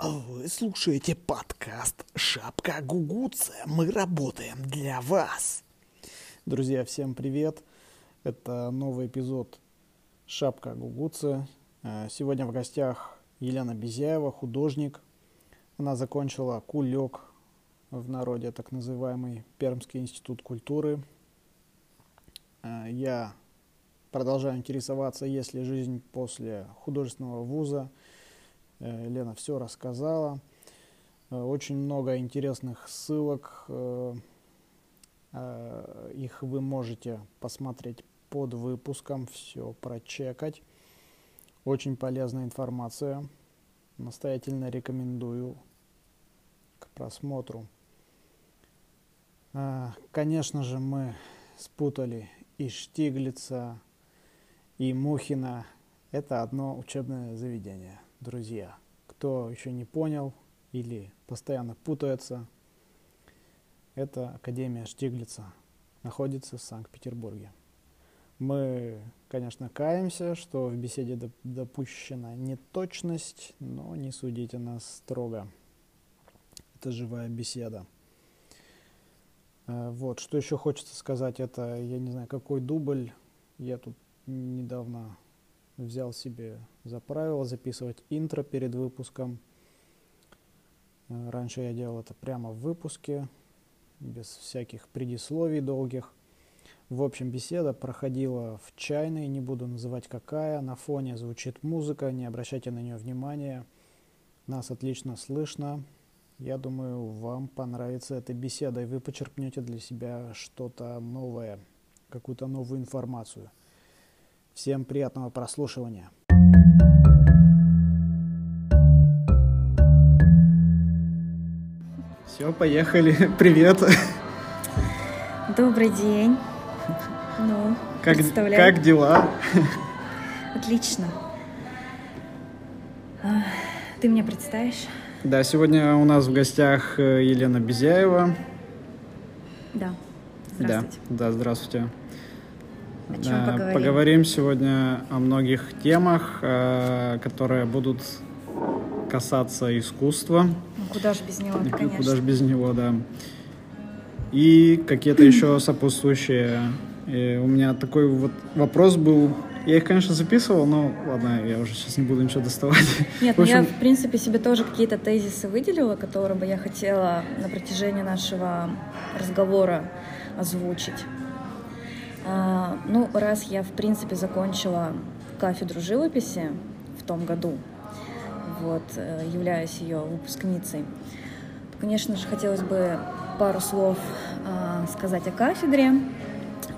Вы слушаете подкаст «Шапка Гугуца». Мы работаем для вас. Друзья, всем привет. Это новый эпизод «Шапка Гугуца». Сегодня в гостях Елена Бизяева, художник. Она закончила кулек, в народе так называемый Пермский институт культуры. Я продолжаю интересоваться, есть ли жизнь после художественного вуза. Лена все рассказала. Очень много интересных ссылок. Их вы можете посмотреть под выпуском, все прочекать. Очень полезная информация. Настоятельно рекомендую к просмотру. Конечно же, мы спутали и Штиглица, и Мухина. Это одно учебное заведение. Друзья, кто еще не понял или постоянно путается, это Академия Штиглица, находится в Санкт-Петербурге. Мы, конечно, каемся, что в беседе допущена неточность, но не судите нас строго. Это живая беседа. Вот, что еще хочется сказать, это, я не знаю, какой дубль, я тут недавно взял себе за правило записывать интро перед выпуском. Раньше я делал это прямо в выпуске, без всяких предисловий долгих. В общем, беседа проходила в чайной, не буду называть какая. На фоне звучит музыка, не обращайте на нее внимания. Нас отлично слышно. Я думаю, вам понравится эта беседа, и вы почерпнете для себя что-то новое, какую-то новую информацию. Всем приятного прослушивания. Все, поехали. Привет. Добрый день. Ну, как дела? Отлично. Ты меня представишь? Да, сегодня у нас в гостях Елена Бизяева. Да. Здравствуйте. Да, здравствуйте. Поговорим сегодня о многих темах, которые будут касаться искусства. Ну, куда же без него, конечно. Куда же без него, да. И какие-то еще сопутствующие. И у меня такой вот вопрос был. Я их, конечно, записывал, но ладно, я уже сейчас не буду ничего доставать. Нет, в общем... я, в принципе, себе тоже какие-то тезисы выделила, которые бы я хотела на протяжении нашего разговора озвучить. Ну, раз я, в принципе, закончила кафедру живописи в том году, вот, являюсь ее выпускницей, то, конечно же, хотелось бы пару слов сказать о кафедре,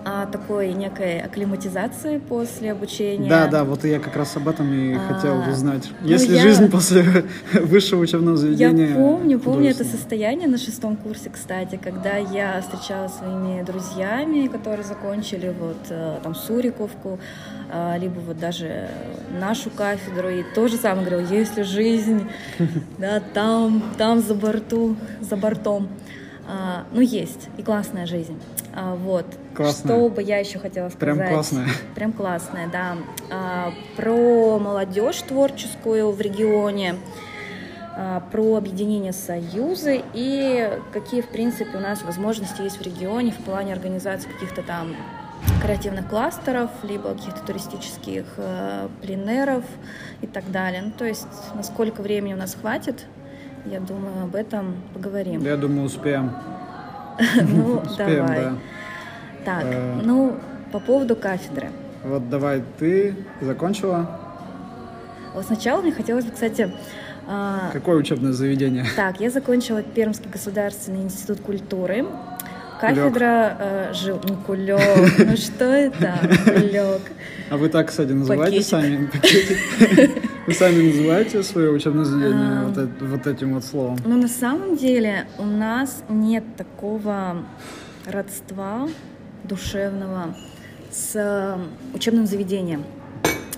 о такой некой акклиматизации после обучения. Да, вот я как раз об этом и хотел узнать. Есть ли жизнь после высшего учебного заведения? Я помню это состояние на шестом курсе, кстати, когда я встречалась с своими друзьями, которые закончили вот там Суриковку, либо вот даже нашу кафедру, и то же самое говорил, есть ли жизнь, да, там за бортом. Ну, есть, и классная жизнь. Вот. Классная. Что бы я еще хотела сказать? Прям классная, да. Про молодежь творческую в регионе, про объединение союзы и какие, в принципе, у нас возможности есть в регионе в плане организации каких-то там креативных кластеров, либо каких-то туристических пленеров и так далее. Ну, то есть, насколько времени у нас хватит, я думаю, об этом поговорим. Я думаю, успеем. Ну, давай. Так, по поводу кафедры. Вот давай, ты закончила? Вот сначала мне хотелось бы, кстати... Какое учебное заведение? Так, я закончила Пермский государственный институт культуры. Кафедра кулек. Ну что это? Кулек. А вы так, кстати, называете сами? Вы сами называете свое учебное заведение вот этим вот словом? Ну, на самом деле у нас нет такого родства душевного с учебным заведением.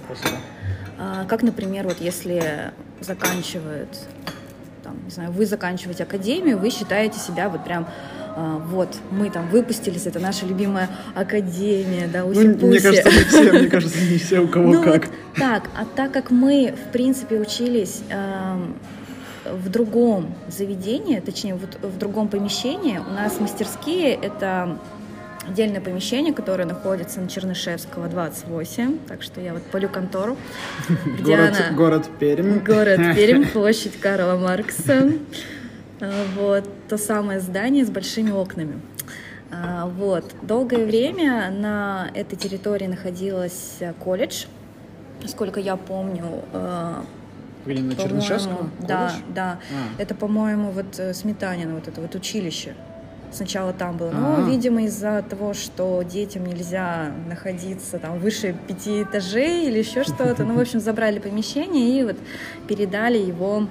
Спасибо. Как, например, вот если заканчивают, там, не знаю, вы заканчиваете академию, вы считаете себя вот прям Вот, мы там выпустились, это наша любимая академия, да, уси-пуси. Ну, мне кажется, не все, у кого как. Так как мы, в принципе, учились в другом заведении, точнее, вот в другом помещении, у нас мастерские, это отдельное помещение, которое находится на Чернышевского, 28, так что я вот полю контору. Город Пермь. Город Пермь, площадь Карла Маркса. Вот, то самое здание с большими окнами. Вот, долгое время на этой территории находилась колледж, насколько я помню. Блин, на Чернышевском? Да. Это, по-моему, вот Сметанина, вот это вот училище. Сначала там было. Но, видимо, из-за того, что детям нельзя находиться там выше 5 этажей или еще что-то. Ну, в общем, забрали помещение и вот передали его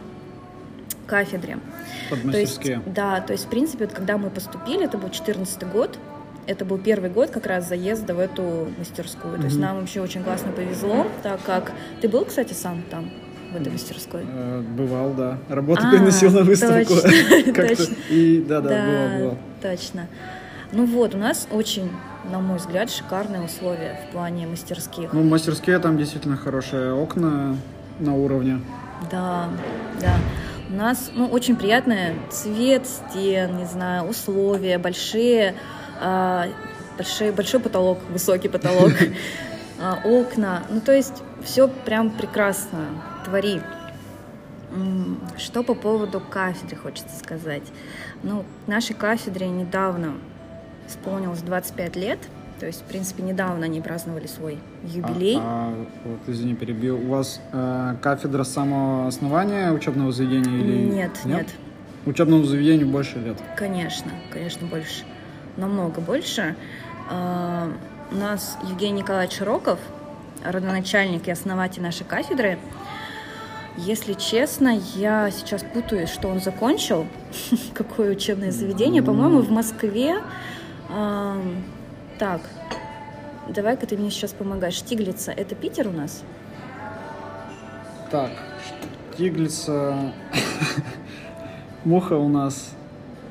кафедре. Под мастерские. То есть, в принципе, вот, когда мы поступили, это был 14-й год. Это был первый год как раз заезда в эту мастерскую. То есть нам вообще очень классно повезло, так как... Ты был, кстати, сам там? В этой мастерской. Бывал, да. Работу приносил на выставку. Точно. Бывал. Точно. Ну вот, у нас очень, на мой взгляд, шикарные условия в плане мастерских. Ну, мастерские там действительно хорошие окна на уровне. Да. У нас, очень приятный цвет стен, не знаю, условия, большой потолок, высокий потолок, окна. Ну, то есть все прям прекрасно. Твори. Что по поводу кафедры хочется сказать. Нашей кафедре недавно исполнилось 25 лет, то есть, в принципе, недавно они праздновали свой юбилей. Вот, извини, перебью. У вас кафедра с самого основания учебного заведения или... Нет. Учебному заведению больше лет? Конечно, больше. Намного больше. У нас Евгений Николаевич Роков, родоначальник и основатель нашей кафедры. Если честно, я сейчас путаюсь, что он закончил, какое учебное заведение, по-моему, в Москве. Так, давай-ка ты мне сейчас помогаешь. Штиглица, это Питер у нас? Так, Штиглица, Муха у нас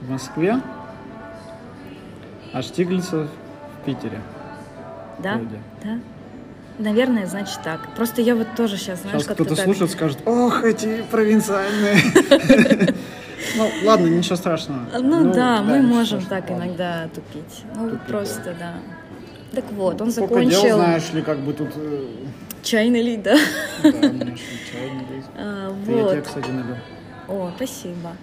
в Москве, а Штиглица в Питере. Да? Наверное, значит так. Просто я вот тоже сейчас, знаешь, как-то кто-то слушает, скажет, ох, эти провинциальные. Ну, ладно, ничего страшного. Ну да, мы можем так иногда тупить. Ну, просто, да. Так вот, он закончил... Сколько дел, знаешь ли, как бы тут... Чайный лид, да? Да, чайный лид. Я тебе, кстати, налил. О, спасибо.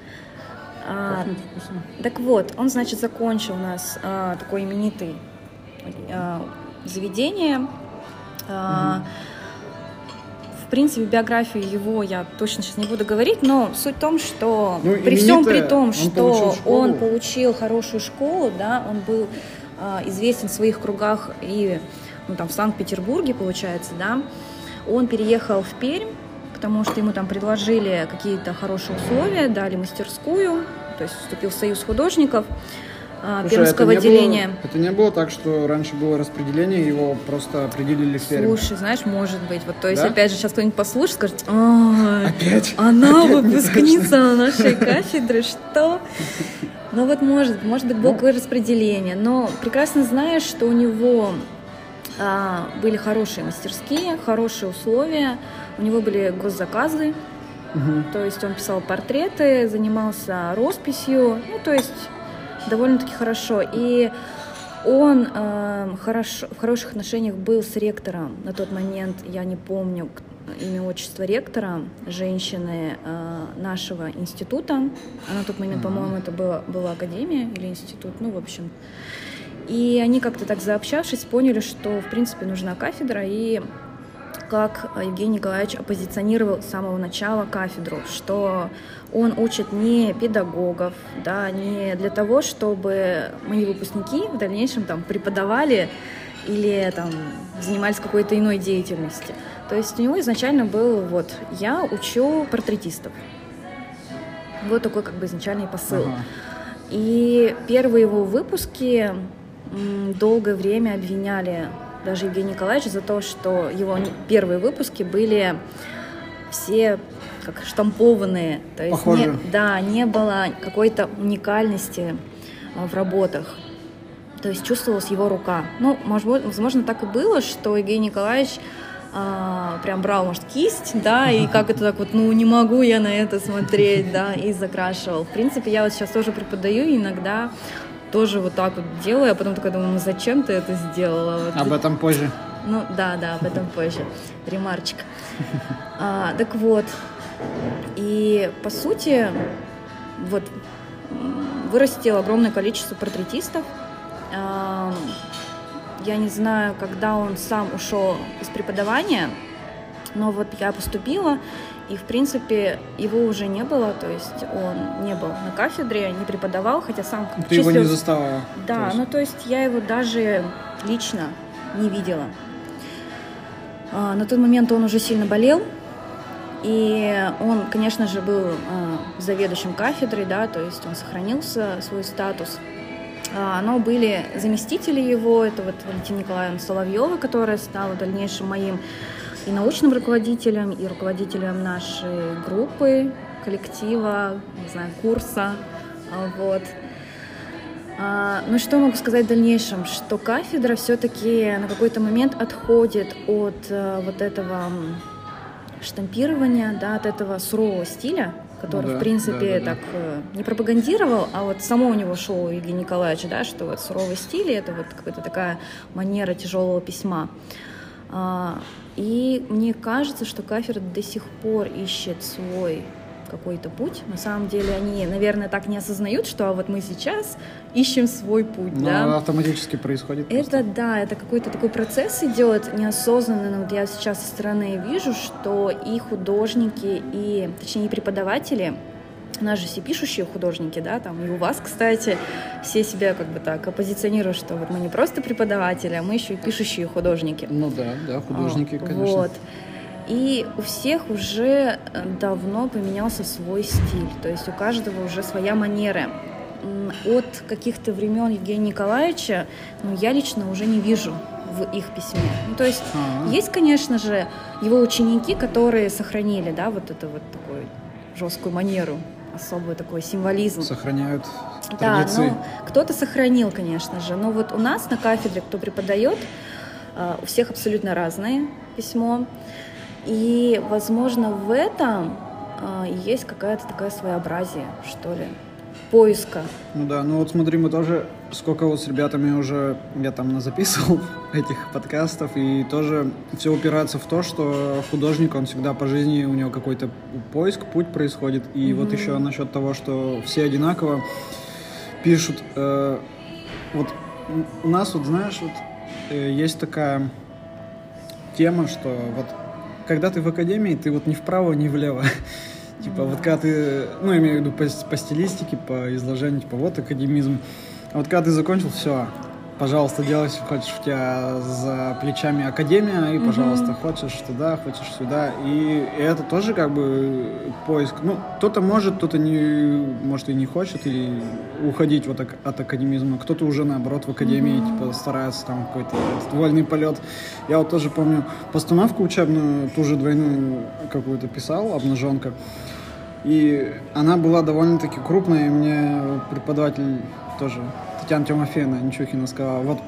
Так вот, он, значит, закончил у нас такой именитый заведение. В принципе, биографию его я точно сейчас не буду говорить, но суть в том, что при всем при том, что он получил хорошую школу, да, он был известен в своих кругах и там в Санкт-Петербурге, получается, да, он переехал в Пермь, потому что ему там предложили какие-то хорошие условия, дали мастерскую, то есть вступил в Союз художников. Пермского отделения. Это не было так, что раньше было распределение, его просто определили в Пермь. Слушай, знаешь, может быть. Вот, то есть, да? Опять же, сейчас кто-нибудь послушает, скажет, она выпускница нашей кафедры, что? Ну вот может быть, было распределение. Но прекрасно знаешь, что у него были хорошие мастерские, хорошие условия, у него были госзаказы, то есть он писал портреты, занимался росписью, то есть... Довольно-таки хорошо. И он в хороших отношениях был с ректором. На тот момент я не помню имя, отчество ректора, женщины нашего института. А на тот момент, по-моему, это была академия или институт, в общем. И они как-то так, заобщавшись, поняли, что, в принципе, нужна кафедра. И как Евгений Николаевич оппозиционировал с самого начала кафедру, что он учит не педагогов, да, не для того, чтобы мои выпускники в дальнейшем там преподавали или там занимались какой-то иной деятельностью. То есть у него изначально был я учу портретистов. Вот такой как бы изначальный посыл. И первые его выпуски долгое время обвиняли даже Евгения Николаевича за то, что его первые выпуски были все как штампованные. То есть не было какой-то уникальности в работах. То есть чувствовалась его рука. Ну, возможно, так и было, что Евгений Николаевич прям брал, может, кисть, да, и как это так вот, ну, не могу я на это смотреть, да, и закрашивал. В принципе, я вот сейчас тоже преподаю, иногда тоже вот так вот делаю, а потом такая думаю, ну, зачем ты это сделала? Вот. Об этом позже. Ну, да, об этом позже. Ремарчик. Так вот, и, по сути, вот, вырастило огромное количество портретистов. Я не знаю, когда он сам ушел из преподавания, но вот я поступила, и, в принципе, его уже не было, то есть он не был на кафедре, не преподавал, хотя сам... Ты его не заставала? Да, ну, то есть я его даже лично не видела. На тот момент он уже сильно болел, и он, конечно же, был заведующим кафедрой, да, то есть он сохранился свой статус. Но были заместители его, это вот Валентина Николаевна Соловьева, которая стала в дальнейшем моим и научным руководителем, и руководителем нашей группы, коллектива, не знаю, курса, вот. Ну, что могу сказать в дальнейшем, что кафедра все-таки на какой-то момент отходит от вот этого штампирования, да, от этого сурового стиля, который, ну, да, в принципе, да. так не пропагандировал, а вот само у него шло, Евгений Николаевич, да, что вот суровый стиль, это вот какая-то такая манера тяжелого письма. И мне кажется, что кафедра до сих пор ищет свой какой-то путь. На самом деле они, наверное, так не осознают, что вот мы сейчас ищем свой путь. Но да? Автоматически происходит. Это, да, это какой-то такой процесс идет неосознанно. Но вот я сейчас со стороны вижу, что и художники, и, точнее, и преподаватели, у нас же все пишущие художники, да, там и у вас, кстати, все себя как бы так позиционируют, что вот мы не просто преподаватели, а мы еще и пишущие художники. Ну да, художники, конечно. Вот. И у всех уже давно поменялся свой стиль, то есть у каждого уже своя манера. От каких-то времен Евгения Николаевича, ну, я лично уже не вижу в их письме. Ну, то есть есть, конечно же, его ученики, которые сохранили, да, вот эту вот такую жесткую манеру, особый такой символизм. Сохраняют традиции. Да, ну, кто-то сохранил, конечно же, но вот у нас на кафедре, кто преподает, у всех абсолютно разное письмо. И, возможно, в этом есть какая-то такая своеобразие, что ли, поиска. Ну да, ну вот смотри, мы тоже, сколько вот с ребятами уже, я там назаписывал этих подкастов, и тоже все упирается в то, что художник, он всегда по жизни, у него какой-то поиск, путь происходит. И вот еще насчет того, что все одинаково пишут. Вот у нас вот, знаешь, вот есть такая тема, что вот когда ты в академии, ты вот ни вправо, ни влево. Типа, вот когда ты, ну, имею в виду по стилистике, по изложению, типа, вот академизм. А вот когда ты закончил, все, пожалуйста, делай, если хочешь, у тебя за плечами академия, и, пожалуйста, хочешь туда, хочешь сюда. И это тоже как бы поиск. Ну, кто-то может, кто-то не, может и не хочет, или уходить вот от академизма. Кто-то уже, наоборот, в академии, типа, старается там какой-то вольный полет. Я вот тоже помню постановку учебную, ту же двойную какую-то писал, «Обнаженка». И она была довольно-таки крупная, и мне преподаватель тоже... Татьяна Тимофеевна Ничухина сказала, вот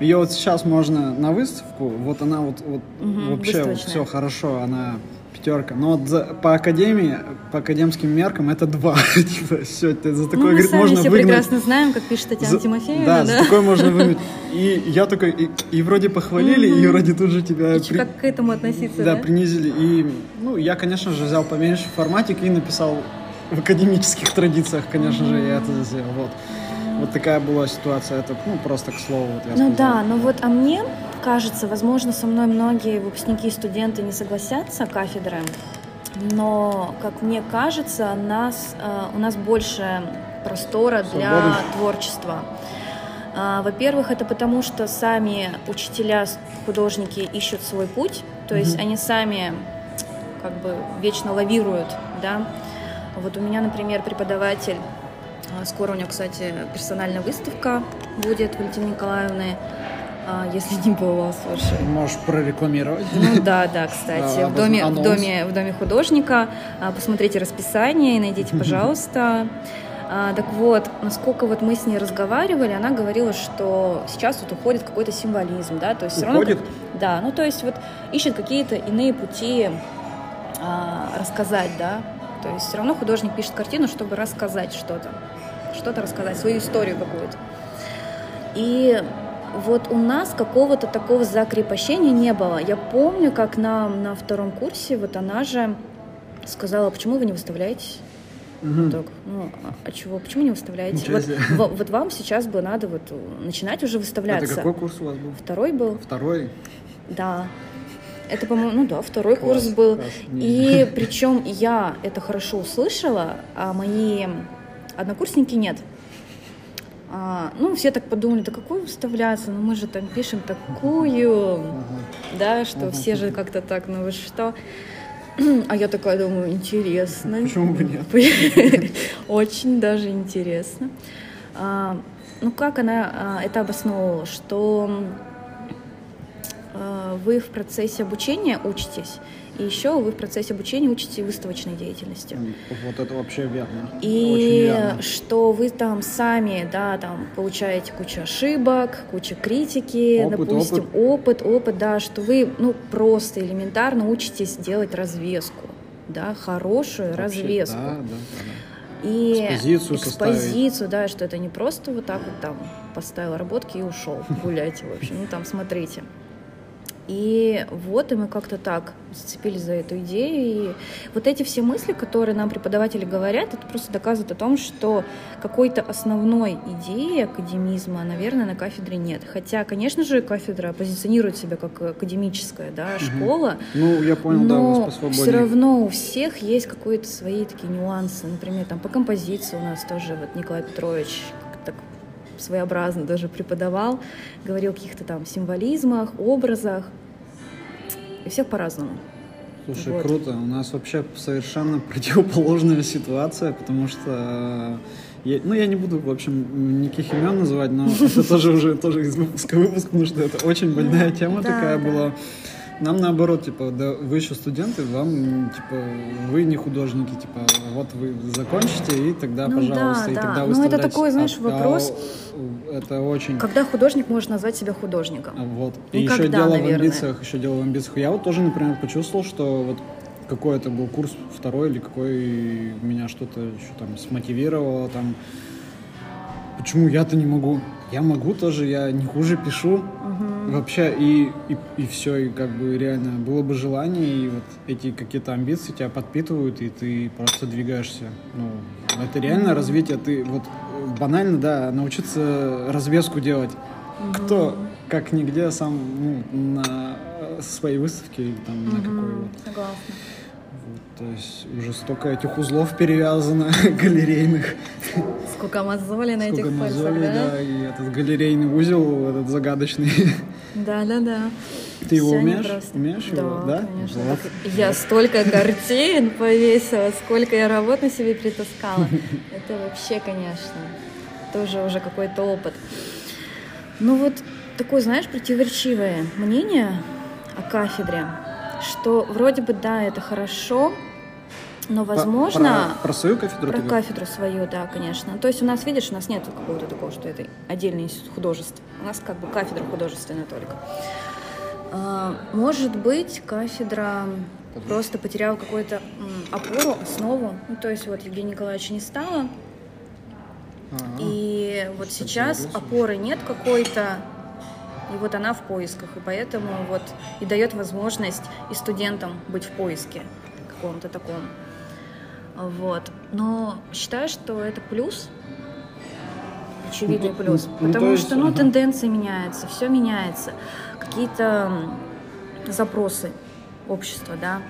ее вот сейчас можно на выставку, вот она вот вообще вот все хорошо, она пятерка, но вот по академии, по академским меркам это 2, типа, все, за такое, ну, говорит, можно выгнать. Мы сами все прекрасно знаем, как пишет Татьяна Тимофеевна. Да, за такое можно выгнать. И я такой, и вроде похвалили, и вроде тут же тебя... Как к этому относиться, да? Да, принизили. И, ну, я, конечно же, взял поменьше форматик и написал в академических традициях, конечно же, я это сделал, вот. Вот такая была ситуация, это, ну, просто к слову. Вот я сказала. Да, но вот, а мне кажется, возможно, со мной многие выпускники и студенты не согласятся, кафедры, но, как мне кажется, у нас больше простора для творчества. Во-первых, это потому, что сами учителя, художники ищут свой путь, то есть они сами как бы вечно лавируют, да. Вот у меня, например, преподаватель... Скоро у нее, кстати, персональная выставка будет Валентины Николаевны, если не было, слушай. Можешь прорекламировать. Ну да, кстати, в доме художника. Посмотрите расписание и найдите, пожалуйста. Так вот, насколько вот мы с ней разговаривали, она говорила, что сейчас вот уходит какой-то символизм, да, то есть все равно, да, ну то есть вот ищет какие-то иные пути рассказать, да, то есть все равно художник пишет картину, чтобы рассказать что-то, рассказать, свою историю какую-то. И вот у нас какого-то такого закрепощения не было. Я помню, как нам на втором курсе вот она же сказала, почему вы не выставляетесь? Угу. Так, ну, а чего, почему не выставляете? Вот вам сейчас бы надо вот начинать уже выставляться. Это какой курс у вас был? Второй был. Второй? Да. Это, по-моему, ну да, второй курс был. Класс. И причем я это хорошо услышала, а мои однокурсники нет. Ну, все так подумали, да какой выставляться? Ну, мы же там пишем такую, да, что все же как-то так, ну вы что... А я такая думаю, интересно. Почему бы нет? Очень даже интересно. Ну, как она это обосновывала? Что вы в процессе обучения учитесь, и еще вы в процессе обучения учите выставочной деятельности. Вот это вообще верно. И верно. Что вы там сами, да, там получаете кучу ошибок, кучу критики, допустим, опыт, да, что вы, ну, просто элементарно учитесь делать развеску, да, хорошую вообще, развеску. Да. И экспозицию, да, что это не просто вот так вот там поставил работки и ушел гулять, в общем, ну, там, смотрите. И вот, и мы как-то так зацепились за эту идею. И вот эти все мысли, которые нам преподаватели говорят, это просто доказывает о том, что какой-то основной идеи академизма, наверное, на кафедре нет. Хотя, конечно же, кафедра позиционирует себя как академическая, да, школа. Ну, я понял, да, у вас посвободнее. Все равно у всех есть какие-то свои такие нюансы. Например, там по композиции у нас тоже вот Николай Петрович как-то так своеобразно даже преподавал, говорил о каких-то там символизмах, образах. И всех по-разному. Слушай, вот. Круто. У нас вообще совершенно противоположная ситуация, потому что... Я не буду, в общем, никаких имен называть, но это тоже уже из выпуска в выпуск, потому что это очень больная тема такая была. Нам наоборот, типа, да, вы еще студенты, вам, типа, вы не художники, типа, вот вы закончите, и тогда, ну, пожалуйста, да, и тогда выставляйте. Ну, это такой, знаешь, вопрос, это очень... когда художник может назвать себя художником. Вот. И еще дело в амбициях, Я вот тоже, например, почувствовал, что вот какой это был курс второй или какой меня что-то еще там смотивировало, там, почему я-то не могу? Я могу тоже, я не хуже пишу. Вообще, и все, и как бы реально было бы желание, и вот эти какие-то амбиции тебя подпитывают, и ты просто двигаешься. Ну, это реально развитие. Ты вот банально, да, научиться развеску делать. Кто, как нигде, сам, ну, на своей выставке или там на какой-то. Согласна. То есть уже столько этих узлов перевязано, галерейных. Сколько мозолей на этих пальцах, да? И этот галерейный узел, этот загадочный. Да. Ты его умеешь его, да? Конечно. Вот. Я столько картин повесила, сколько я работ на себе притаскала. Это вообще, конечно, тоже уже какой-то опыт. Ну вот такое, знаешь, противоречивое мнение о кафедре, что вроде бы, да, это хорошо, но, возможно... Про свою кафедру? Про кафедру свою, да, конечно. То есть у нас, видишь, у нас нет какого-то такого, что это отдельный институт художеств. У нас как бы кафедра художественная только. Может быть, кафедра просто потеряла какую-то опору, основу. Ну, то есть вот Евгения Николаевича не стало. И вот сейчас опоры нет какой-то. И вот она в поисках, и поэтому вот и дает возможность и студентам быть в поиске каком-то таком. Вот. Но считаю, что это плюс, очевидный плюс, потому что, ну, тенденции меняются, все меняется, какие-то запросы общества, да,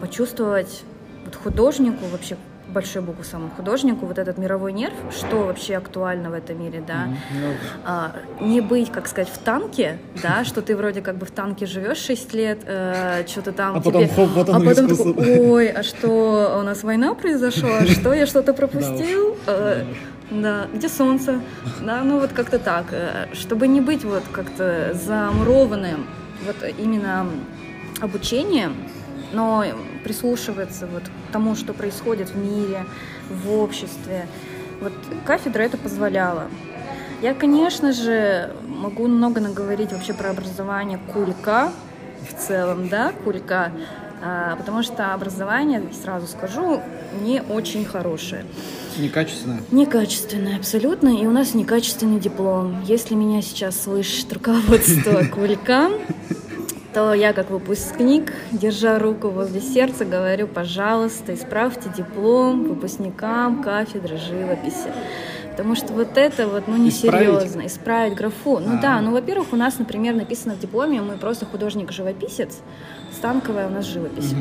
почувствовать вот художнику вообще, большой буквы самому художнику, вот этот мировой нерв, что вообще актуально в этом мире, да, не быть, как сказать, в танке, да, что ты вроде как бы в танке живешь 6 лет, что-то там, а тебе... потом такой, ой, а что, у нас война произошла, что, я что-то пропустил, да, где солнце, да, ну вот как-то так, чтобы не быть вот как-то замурованным вот именно обучением, но прислушиваться вот к тому, что происходит в мире, в обществе, Вот кафедра это позволяла. Я, конечно же, могу много наговорить вообще про образование Кулька в целом, да, Кулька, потому что образование, сразу скажу, не очень хорошее. Некачественное? Некачественное, абсолютно, и у нас некачественный диплом. Если меня сейчас слышит руководство Кулька, то я как выпускник, держа руку возле сердца, говорю, пожалуйста, исправьте диплом выпускникам кафедры живописи. Потому что вот это вот, ну, несерьезно. Исправить графу. Ну да, ну, во-первых, у нас, например, написано в дипломе, мы просто художник-живописец, станковая у нас живопись.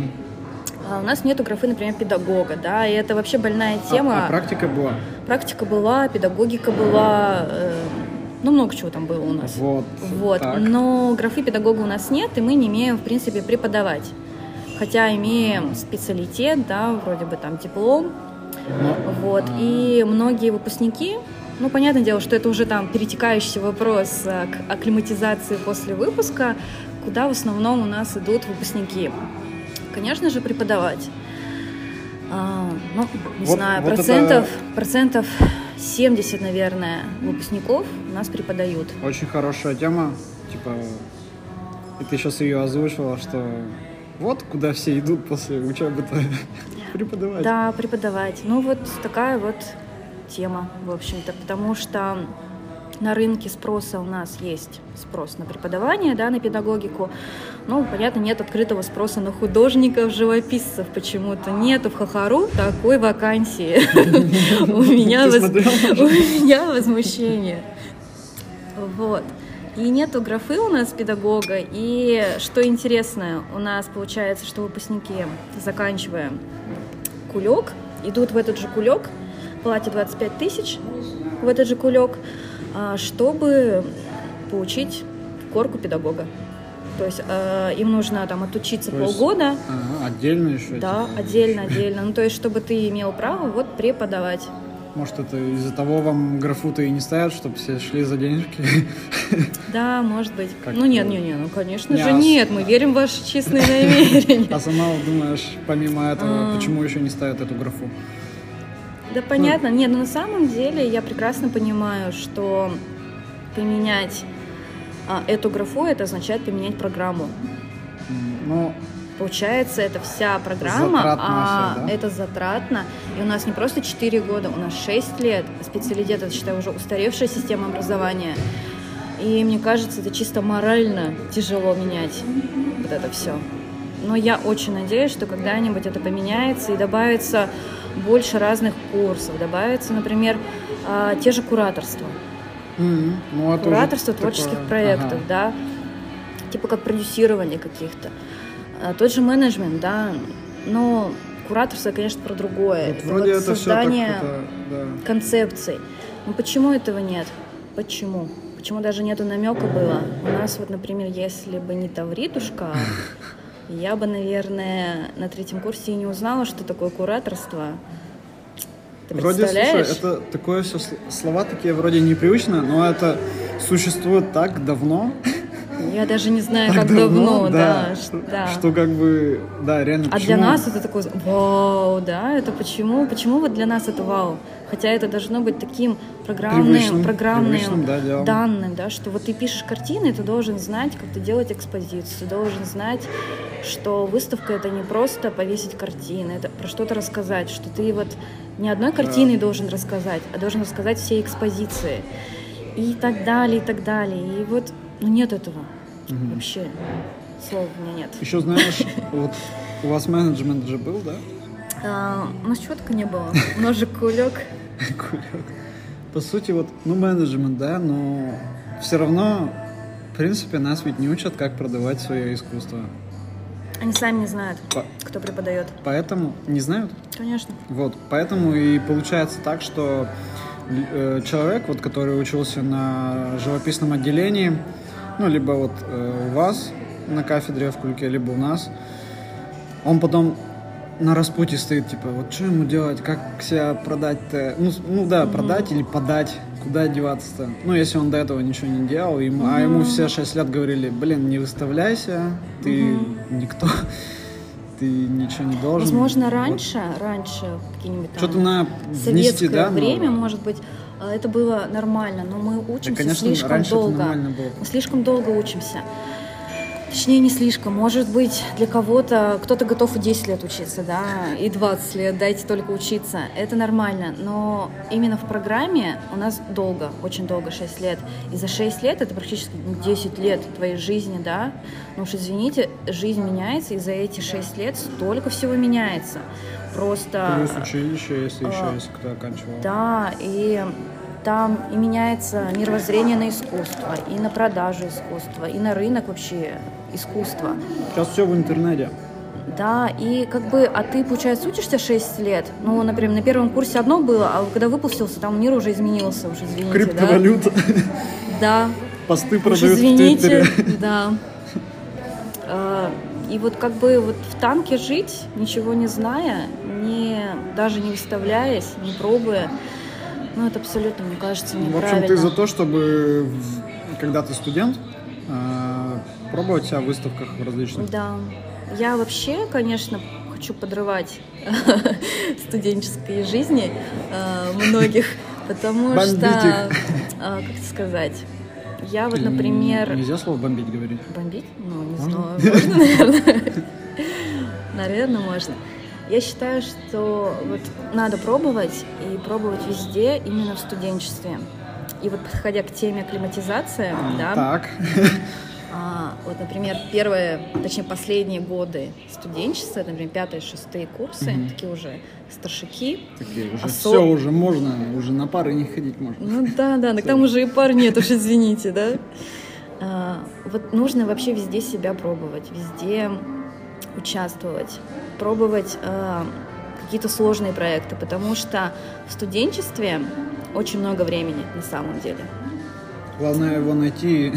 А у нас нету графы, например, педагога, да, и это вообще больная тема. А практика была? Практика была, педагогика была, ну, много чего там было у нас. Вот. Но графы педагога у нас нет, и мы не имеем, в принципе, преподавать. Хотя имеем специалитет, да, вроде бы там диплом. Вот, и многие выпускники, ну, понятное дело, что это уже там перетекающий вопрос к акклиматизации после выпуска, куда в основном у нас идут выпускники. Конечно же, преподавать. Ну, не вот, знаю, вот процентов 70, наверное, выпускников у нас преподают. Очень хорошая тема, типа, и ты сейчас ее озвучила, что вот куда все идут после учебы-то. Преподавать. Да, преподавать. Ну, вот такая вот тема, в общем-то, потому что на рынке спроса у нас есть спрос на преподавание, да, на педагогику. Ну, понятно, нет открытого спроса на художников, живописцев почему-то. Нету в ХХРУ такой вакансии. У меня возмущение. Вот. И нету графы у нас педагога. И что интересно, у нас получается, что выпускники, заканчивая кулек, идут в этот же кулек, платят 25 тысяч в этот же кулек, чтобы получить корку педагога. То есть им нужно там отучиться полгода. Ага, отдельно еще? Да, отдельно. Ну, то есть, чтобы ты имел право вот преподавать. Может, это из-за того вам графу-то и не ставят, чтобы все шли за денежки? Да, может быть. Как ну, нет, ну, конечно не же нет, мы верим в ваши честные намерения. А сама думаешь, помимо этого, почему еще не ставят эту графу? Да, понятно. Нет, ну, на самом деле я прекрасно понимаю, что поменять эту графу, это означает поменять программу. Ну... Получается, это вся программа, все, да? Это затратно. И у нас не просто 4 года, у нас 6 лет. Специалитет, это, считаю, уже устаревшая система образования. И мне кажется, это чисто морально тяжело менять вот это все. Но я очень надеюсь, что когда-нибудь это поменяется и добавится больше разных курсов. Добавится, например, те же кураторства. Ну, кураторство творческих такое... проектов, да. Типа как продюсирование каких-то. Тот же менеджмент, да, но кураторство, конечно, про другое. Вот это вроде вот это создание концепций. Но почему этого нет? Почему? Почему даже нету намека было? У нас вот, например, если бы не Тавридушка, я бы, наверное, на третьем курсе и не узнала, что такое кураторство. Ты вроде, слушай, это такое все, слова такие вроде непривычные, но это существует так давно. Я даже не знаю, так как давно, да. Что как бы, да, реально. А почему? Для нас это такое, вау, да, это почему? Почему вот для нас это вау? Хотя это должно быть таким программным да, данным, да, что вот ты пишешь картины, ты должен знать, как ты делать экспозицию, должен знать, что выставка это не просто повесить картины, это про что-то рассказать, что ты вот не одной картиной должен рассказать, а должен рассказать все экспозиции и так далее, и вот. Ну, нет этого. Вообще. Слова у меня нет. Еще знаешь, вот у вас менеджмент же был, да? У нас чего-то не было. У нас же кулек. По сути, вот, ну, менеджмент, да, но все равно, в принципе, нас ведь не учат, как продавать свое искусство. Они сами не знают, кто преподает. Поэтому... Не знают? Конечно. Вот, поэтому и получается так, что человек, вот, который учился на живописном отделении, ну, либо вот у вас на кафедре в Кульке, либо у нас, он потом на распутье стоит, типа, вот что ему делать, как себя продать-то, продать или подать, куда деваться-то, ну, если он до этого ничего не делал, а ему все 6 лет говорили, блин, не выставляйся, ты никто, ты ничего не должен. Возможно, раньше какие-нибудь там... Что-то на советское время, может быть, это было нормально, но мы учимся слишком долго. Мы слишком долго учимся. Точнее, не слишком. Может быть, для кого-то, кто-то готов и 10 лет учиться, да, и 20 лет, дайте только учиться. Это нормально, но именно в программе у нас долго, очень долго, 6 лет. И за 6 лет, это практически 10 лет твоей жизни, да. Ну уж извините, жизнь меняется, и за эти 6 лет столько всего меняется. Просто... Плюс училище, если еще есть кто оканчивал. Да, и... Там и меняется мировоззрение на искусство, и на продажу искусства, и на рынок вообще искусства. Сейчас все в интернете. Да, и как бы, а ты, получается, учишься 6 лет, ну, например, на первом курсе одно было, а когда выпустился, там мир уже изменился, уж извините, криптовалюта. Да. Посты продают в Твиттере. Да. И вот как бы вот в танке жить, ничего не зная, даже не выставляясь, не пробуя, ну, это абсолютно, мне кажется, неправильно. В общем, ты за то, чтобы, когда ты студент, пробовать себя в выставках различных? Да. Я вообще, конечно, хочу подрывать студенческие жизни многих, потому что, как сказать, я вот, например... Нельзя слово «бомбить» говорить? Бомбить? Ну, не знаю. Можно, наверное? Наверное, можно. Я считаю, что вот надо пробовать, и пробовать везде, именно в студенчестве. И вот подходя к теме акклиматизация, да, так. Вот, например, последние годы студенчества, например, 5-6 курсы, такие уже старшики. Такие уже, все уже можно, уже на пары не ходить можно. Ну да, но там уже и пар нет, уж извините, да. Вот нужно вообще везде себя пробовать, везде... участвовать, пробовать какие-то сложные проекты, потому что в студенчестве очень много времени на самом деле. Главное его найти.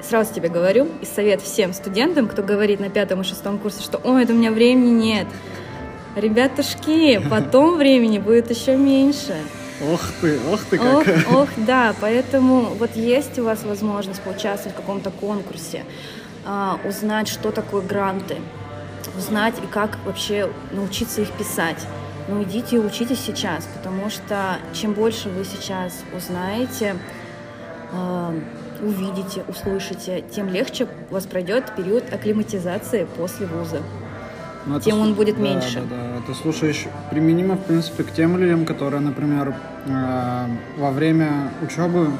Сразу тебе говорю, и совет всем студентам, кто говорит на 5-6 курсе, что «Ой, это у меня времени нет». Ребятушки, потом времени будет еще меньше. Ох ты как. Ох, да, поэтому вот есть у вас возможность поучаствовать в каком-то конкурсе, узнать, что такое гранты, узнать и как вообще научиться их писать. Но идите и учитесь сейчас, потому что чем больше вы сейчас узнаете, увидите, услышите, тем легче у вас пройдет период акклиматизации после вуза. Тем он будет меньше. Да. Ты слушаешь, применимо, в принципе, к тем людям, которые, например, во время учебы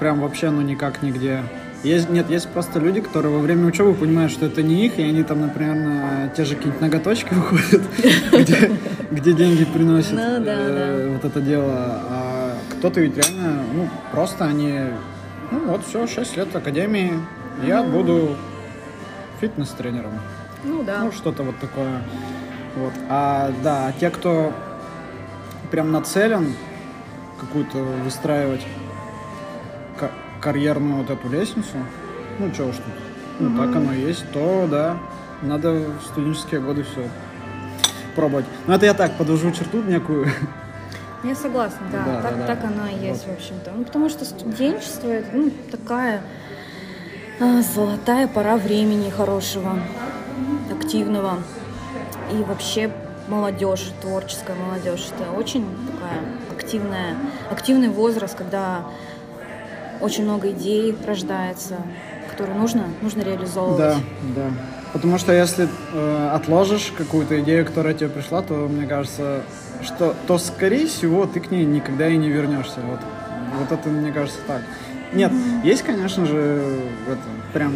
прям вообще никак нигде... Есть просто люди, которые во время учебы понимают, что это не их, и они там, например, на те же какие-нибудь ноготочки выходят, где деньги приносят вот это дело. А кто-то ведь реально, просто они, 6 лет академии, я буду фитнес-тренером. Ну да. Ну, что-то вот такое. Вот. А те, кто прям нацелен какую-то выстраивать карьерную вот эту лестницу, так оно и есть, то, да, надо в студенческие годы все пробовать. Но это я так, подвожу черту некую. Я согласна, так оно и есть, вот. В общем-то. Потому что студенчество, это, такая золотая пора времени хорошего, активного. И вообще молодежь, творческая молодежь, это очень такая активный возраст, когда очень много идей рождается, которые нужно реализовывать. Да. Потому что если отложишь какую-то идею, которая тебе пришла, то, мне кажется, что скорее всего, ты к ней никогда и не вернешься. Вот это, мне кажется, так. Нет, есть, конечно же, прям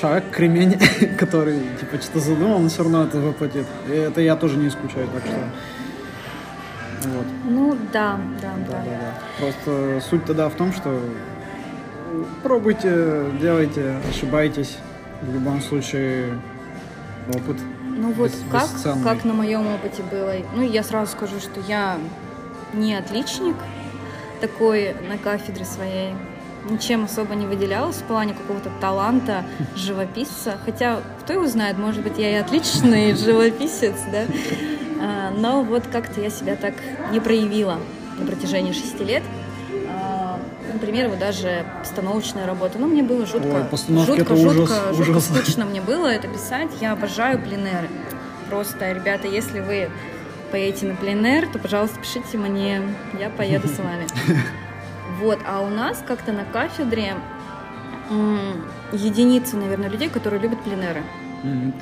человек-кремень, который, что-то задумал, но все равно это воплотит. И это я тоже не исключаю, так что... Вот. Ну, да. Просто суть тогда в том, что... Пробуйте, делайте, ошибайтесь. В любом случае, опыт. Ну вот как на моем опыте было. Ну, я сразу скажу, что я не отличник такой на кафедре своей. Ничем особо не выделялась в плане какого-то таланта живописца. Хотя, кто его знает, может быть, я и отличный живописец, да. Но вот как-то я себя так не проявила на протяжении 6 лет. например, вот даже постановочная работа. Ну, мне было жутко, жутко скучно мне было это писать. Я обожаю пленэры. Просто, ребята, если вы поедете на пленэр, то, пожалуйста, пишите мне, я поеду с вами. Вот, а у нас как-то на кафедре единицы, наверное, людей, которые любят пленэры.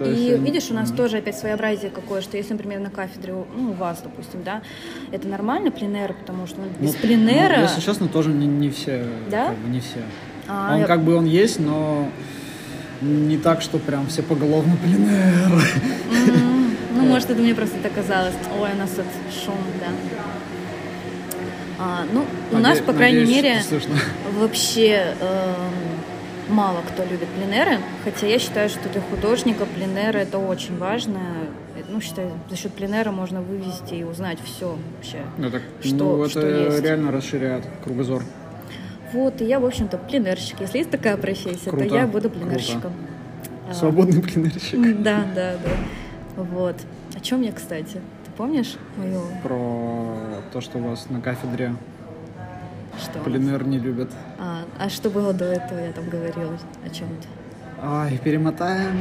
И видишь, у нас тоже опять своеобразие какое, что если, например, на кафедре, ну, у вас, допустим, да, это нормально, пленэр, потому что без пленэра... Ну, если честно, тоже не все. Да? Как бы не все. Он как бы он есть, но не так, что прям все поголовно пленэр. Ну, может, это мне просто так казалось. Ой, у нас тут шум, да. Ну, у нас, по крайней мере, вообще... Мало кто любит пленэры, хотя я считаю, что для художника пленэры это очень важно. Ну, считаю, за счет пленэра можно вывести и узнать все вообще, ну, так, что, ну, что это есть. Реально расширяет кругозор. Вот, и я, в общем-то, пленэрщик. Если есть такая профессия, круто, то я буду пленэрщиком. Свободный пленэрщик. Да, да, да. Вот. О чем я, кстати? Ты помнишь мою? Про то, что у вас на кафедре... Что? Пленэр не любят. А что было до этого? Я там говорила о чем-то. Ай, перемотаем.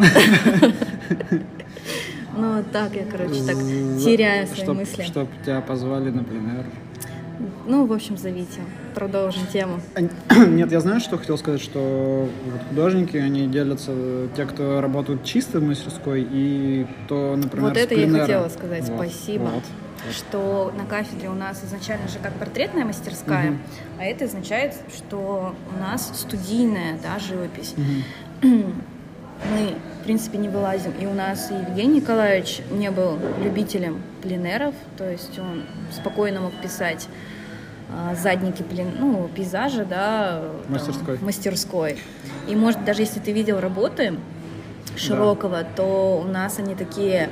Ну, так я, короче, так теряю свои мысли. Чтоб тебя позвали на пленэр. Ну, в общем, зовите. Продолжим тему. Нет, я знаю, что хотел сказать, что художники, они делятся, те, кто работают чисто в мастерской, и то, например, вот это я хотела сказать. Спасибо. Что на кафедре у нас изначально же как портретная мастерская, а это означает, что у нас студийная, да, живопись. Мы, в принципе, не вылазим. И у нас Евгений Николаевич не был любителем пленэров, то есть он спокойно мог писать задники пейзажа, да, мастерской. И, может, даже если ты видел работы Широкого, то у нас они такие...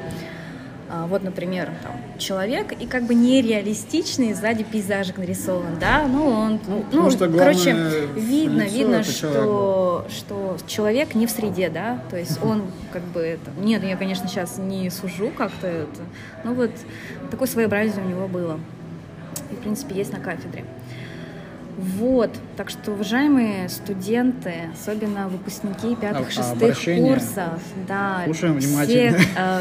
Вот, например, там, человек, и как бы нереалистичный, сзади пейзажик нарисован, да, ну, он, ну что, короче, видно, что человек не в среде, да, то есть он как бы, это... нет, я, конечно, сейчас не сужу как-то это, но вот такое своеобразие у него было, и, в принципе, есть на кафедре. Вот, так что, уважаемые студенты, особенно выпускники 5-6 курсов, да,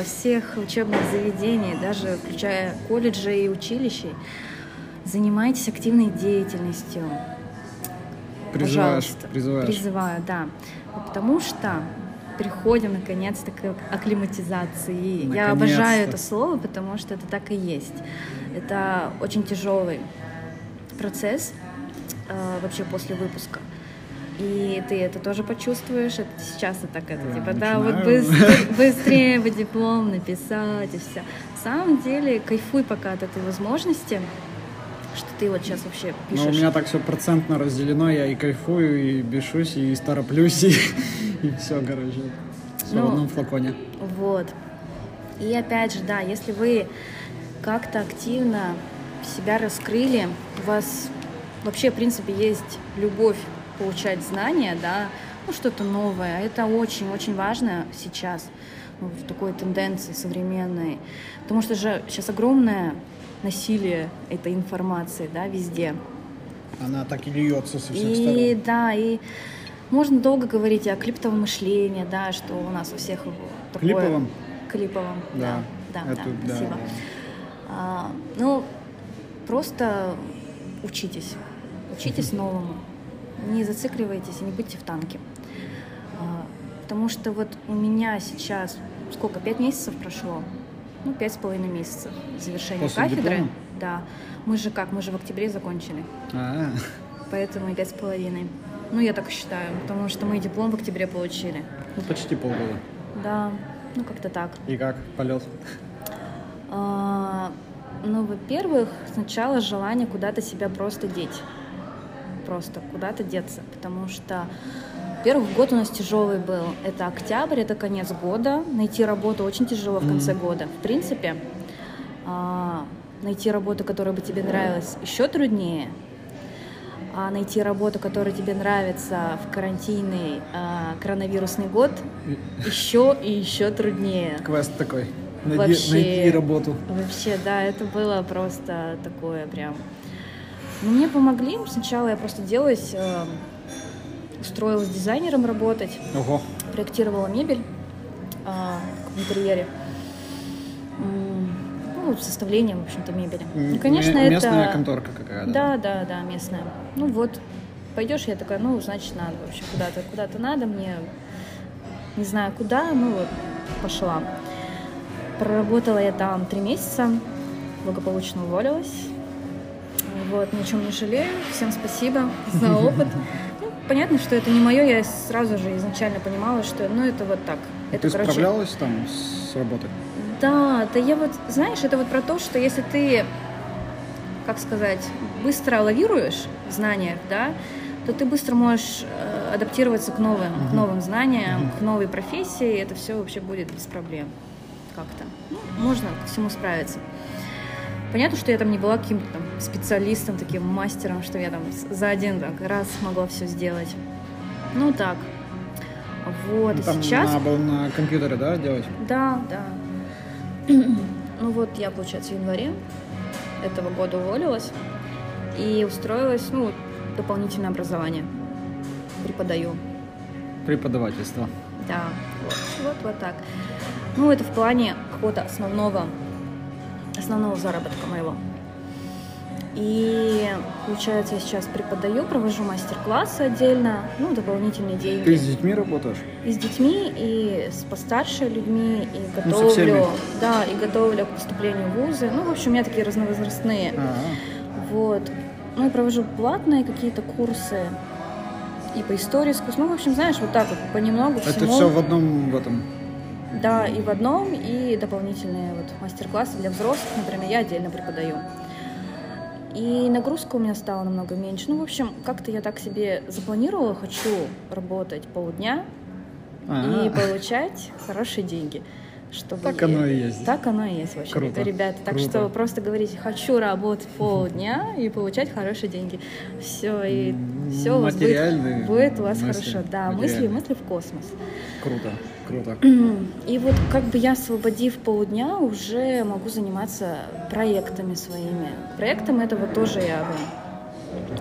всех учебных заведений, даже включая колледжи и училища, занимайтесь активной деятельностью. Призываю, да, потому что переходим, наконец-то, к акклиматизации. Я обожаю это слово, потому что это так и есть. Это очень тяжелый процесс, вообще после выпуска. И ты это тоже почувствуешь, это сейчас и так это, типа, да, вот быстрее бы диплом написать и все. На самом деле, кайфуй пока от этой возможности, что ты вот сейчас вообще пишешь. Ну, у меня так все процентно разделено, я и кайфую, и бешусь, и стороплюсь, и все, короче, все в одном флаконе. Вот. И опять же, да, если вы как-то активно себя раскрыли, у вас... Вообще, в принципе, есть любовь получать знания, да, ну, что-то новое. Это очень-очень важно сейчас, ну, в такой тенденции современной. Потому что же сейчас огромное насилие этой информации, да, везде. Она так и льется со всех сторон. И да, и можно долго говорить о клиповом мышлении, да, что у нас у всех такое... Клиповом, да. Да, спасибо. Да. Ну, просто учитесь. Учитесь новому, не зацикливайтесь и не будьте в танке. Потому что вот у меня сейчас, сколько, 5 месяцев прошло? Ну, 5,5 месяцев завершения после кафедры. Диплома? Да. Мы же в октябре закончили. Поэтому и 5,5. Ну, я так считаю, потому что мы диплом в октябре получили. Ну, почти полгода. Да, ну как-то так. И как полет? Ну, во-первых, сначала желание куда-то себя просто деть. Просто куда-то деться, потому что первый год у нас тяжелый был. Это октябрь, это конец года. Найти работу очень тяжело в конце года. В принципе, найти работу, которая бы тебе нравилась, еще труднее. А найти работу, которая тебе нравится в карантинный коронавирусный год, еще и еще труднее. Квест такой. Найти работу. Вообще, да, это было просто такое прям... Но мне помогли. Сначала я просто делалась, устроилась дизайнером работать, ого, проектировала мебель в интерьере. Ну, составлением, в общем-то, мебели. И, конечно, местная конторка какая-то. Да, местная. Ну вот, пойдешь, я такая, ну, значит, надо вообще куда-то, куда-то надо мне, не знаю куда, ну вот, пошла. Проработала я там 3 месяца, благополучно уволилась. Вот, ни о чем не жалею, всем спасибо за опыт. Ну, понятно, что это не мое, я сразу же изначально понимала, что, ну, это вот так. Это, короче... Ты справлялась там с работой? Да, я вот, знаешь, это вот про то, что если ты, как сказать, быстро лавируешь в знаниях, да, то ты быстро можешь адаптироваться к новым знаниям, к новой профессии, это все вообще будет без проблем как-то. Ну, можно ко всему справиться. Понятно, что я там не была каким-то там специалистом, таким мастером, что я там за один так, раз могла все сделать. Ну, так. Вот, там сейчас... Там надо было на компьютере, да, делать? Да. Ну вот я, получается, в январе этого года уволилась и устроилась, ну, дополнительное образование. Преподаю. Преподавательство. Да, вот так. Ну, это в плане какого-то основного заработка моего. И, получается, я сейчас преподаю, провожу мастер-классы отдельно, ну, дополнительные деньги. Ты с детьми работаешь? И с детьми, и с постарше людьми, и готовлю, ну, да, и готовлю к поступлению в вузы. Ну, в общем, у меня такие разновозрастные. А-а-а. Вот. Ну, и провожу платные какие-то курсы, и по истории искусств. Ну, в общем, знаешь, вот так вот понемногу всему. Это все в одном, в этом? Да, и в одном, и дополнительные вот мастер-классы для взрослых, например, я отдельно преподаю. И нагрузка у меня стала намного меньше. Ну, в общем, как-то я так себе запланировала. Хочу работать полдня и получать хорошие деньги. Чтобы... Так оно и есть. Так оно и есть, вообще. Круто. Ребята, так круто. Что просто говорите, хочу работать полдня и получать хорошие деньги. Все, и все у вас будет у вас мысли, хорошо. Да, мысли в космос. Круто. И вот как бы я, освободив полдня, уже могу заниматься проектами своими. Проектом этого тоже я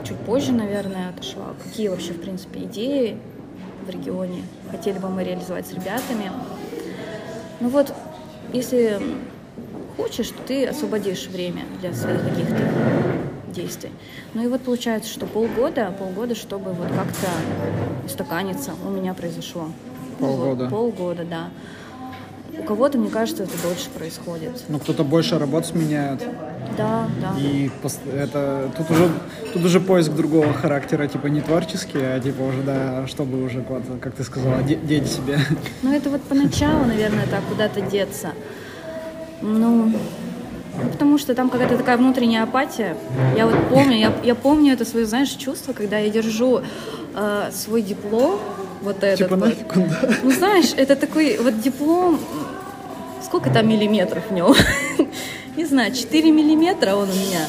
чуть позже, наверное, отошла. Какие вообще, в принципе, идеи в регионе хотели бы мы реализовать с ребятами. Ну вот, если хочешь, то ты освободишь время для своих каких-то действий. Ну и вот получается, что полгода, чтобы вот как-то устаканиться, у меня произошло. Полгода? Полгода, да. У кого-то, мне кажется, это дольше происходит. Ну, кто-то больше работ сменяет. Да. И это тут уже поиск другого характера, типа не творческий, а типа уже, да, чтобы уже, как ты сказала, деть себе. Ну, это вот поначалу, наверное, так куда-то деться. Ну, потому что там какая-то такая внутренняя апатия. Я вот помню, я помню это свое, знаешь, чувство, когда я держу свой диплом, вот этот. Типа нафиг он, да? Ну, знаешь, это такой вот диплом, сколько там миллиметров в нем? Не знаю, 4 миллиметра он у меня,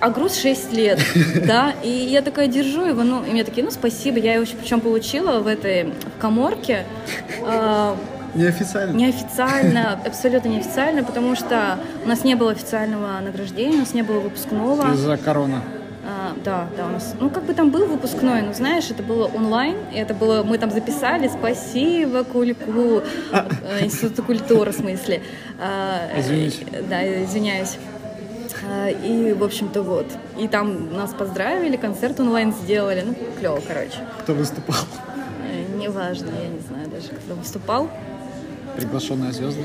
а груз 6 лет, да, и я такая держу его, ну, и мне такие, ну, спасибо, я его причем получила в этой коморке. Неофициально? Неофициально, абсолютно неофициально, потому что у нас не было официального награждения, у нас не было выпускного. Из-за корона. Да, у нас, ну, как бы там был выпускной, но, знаешь, это было онлайн, и это было, мы там записали, спасибо Кульку, Институту культуры, в смысле. Извините. Да, извиняюсь. И, в общем-то, вот. И там нас поздравили, концерт онлайн сделали, ну, клево, короче. Кто выступал? Неважно, я не знаю даже, кто выступал. Приглашенная звезда?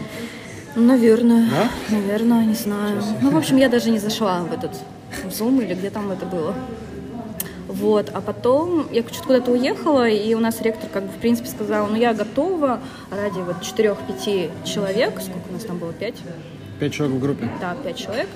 Наверное, да? Наверное, не знаю. Сейчас. Ну, в общем, я даже не зашла в этот... Зум или где там это было. Вот, а потом я чуть куда-то уехала, и у нас ректор как бы в принципе сказал, ну я готова ради вот 4-5 человек, сколько у нас там было, 5? 5 человек в группе. Да, 5 человек.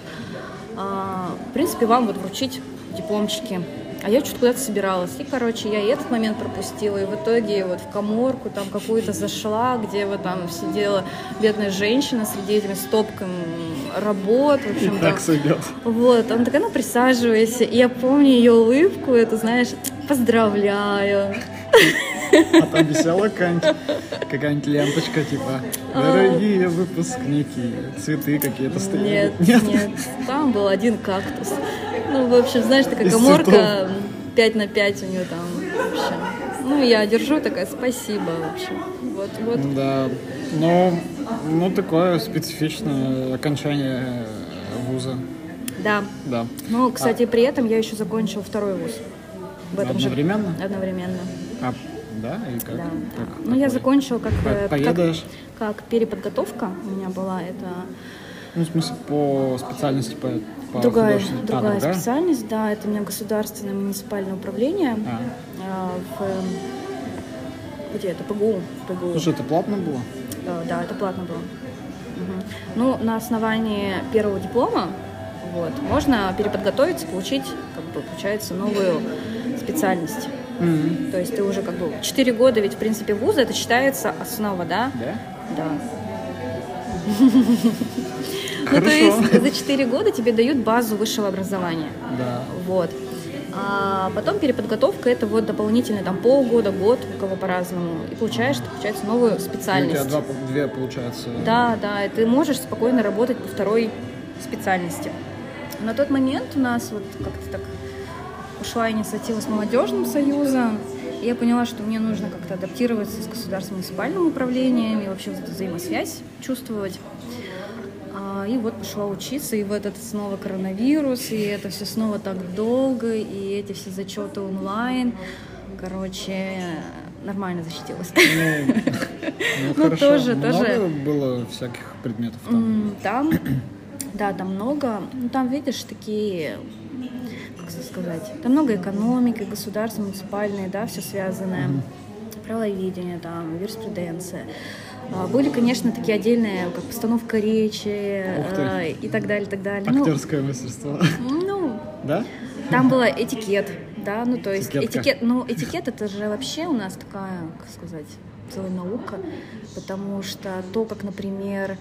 В принципе, вам вот вручить дипломчики. А я чуть куда-то собиралась. И, короче, я и этот момент пропустила, и в итоге вот в коморку там какую-то зашла, где вот там сидела бедная женщина среди этими стопками работ. В общем, и так сойдет. Вот, она такая, ну, присаживайся. И я помню ее улыбку, это, знаешь, поздравляю. А там висела какая-нибудь ленточка, типа, дорогие выпускники, цветы какие-то стоят. Нет, там был один кактус. Ну, в общем, знаешь, такая коморка 5 на 5 у нее там, в общем. Ну, я держу, такая, спасибо, в общем. Вот, вот. Да, ну, такое специфичное окончание вуза. Да. Да. Ну, кстати, при этом я еще закончила второй вуз. В этом одновременно? Же... Одновременно. А, да? И как? Да. Как ну, такой? Я закончила как переподготовка у меня была, это... Ну, в смысле, по специальности, по другая специальность, да, это у меня государственное муниципальное управление. Где это? ПГУ. Слушай, это платно было? Да, это платно было. Угу. Ну, на основании первого диплома, вот, можно переподготовиться, получить, как бы, получается, новую специальность. Mm-hmm. То есть ты уже, как бы, 4 года, ведь, в принципе, вуза, это считается основа, да? Да. Да. Ну, то есть за 4 года тебе дают базу высшего образования. Да. Вот. А потом переподготовка, это вот дополнительно там полгода, год, у кого по-разному. И получаешь, получается, новую специальность. У тебя две, получается. Да, да, и ты можешь спокойно работать по второй специальности. На тот момент у нас вот как-то так ушла инициатива с Молодёжным союзом. И я поняла, что мне нужно как-то адаптироваться с государственным муниципальным управлением и вообще эту взаимосвязь чувствовать. И вот пошла учиться, и вот этот снова коронавирус, и это все снова так долго, и эти все зачеты онлайн. Короче, нормально защитилась. Ну, тоже. Много было всяких предметов там? Там, да, там много. Ну, там, видишь, такие, как сказать, там много экономики, государства, муниципальные, да, все связанное. Правоведение, там, юриспруденция. Были, конечно, такие отдельные, как постановка речи и так далее, так далее. Актерское мастерство. Ну, да? Там был этикет, да, ну то есть этикет, ну этикет это же вообще у нас такая, как сказать, целая наука, потому что то, как, например,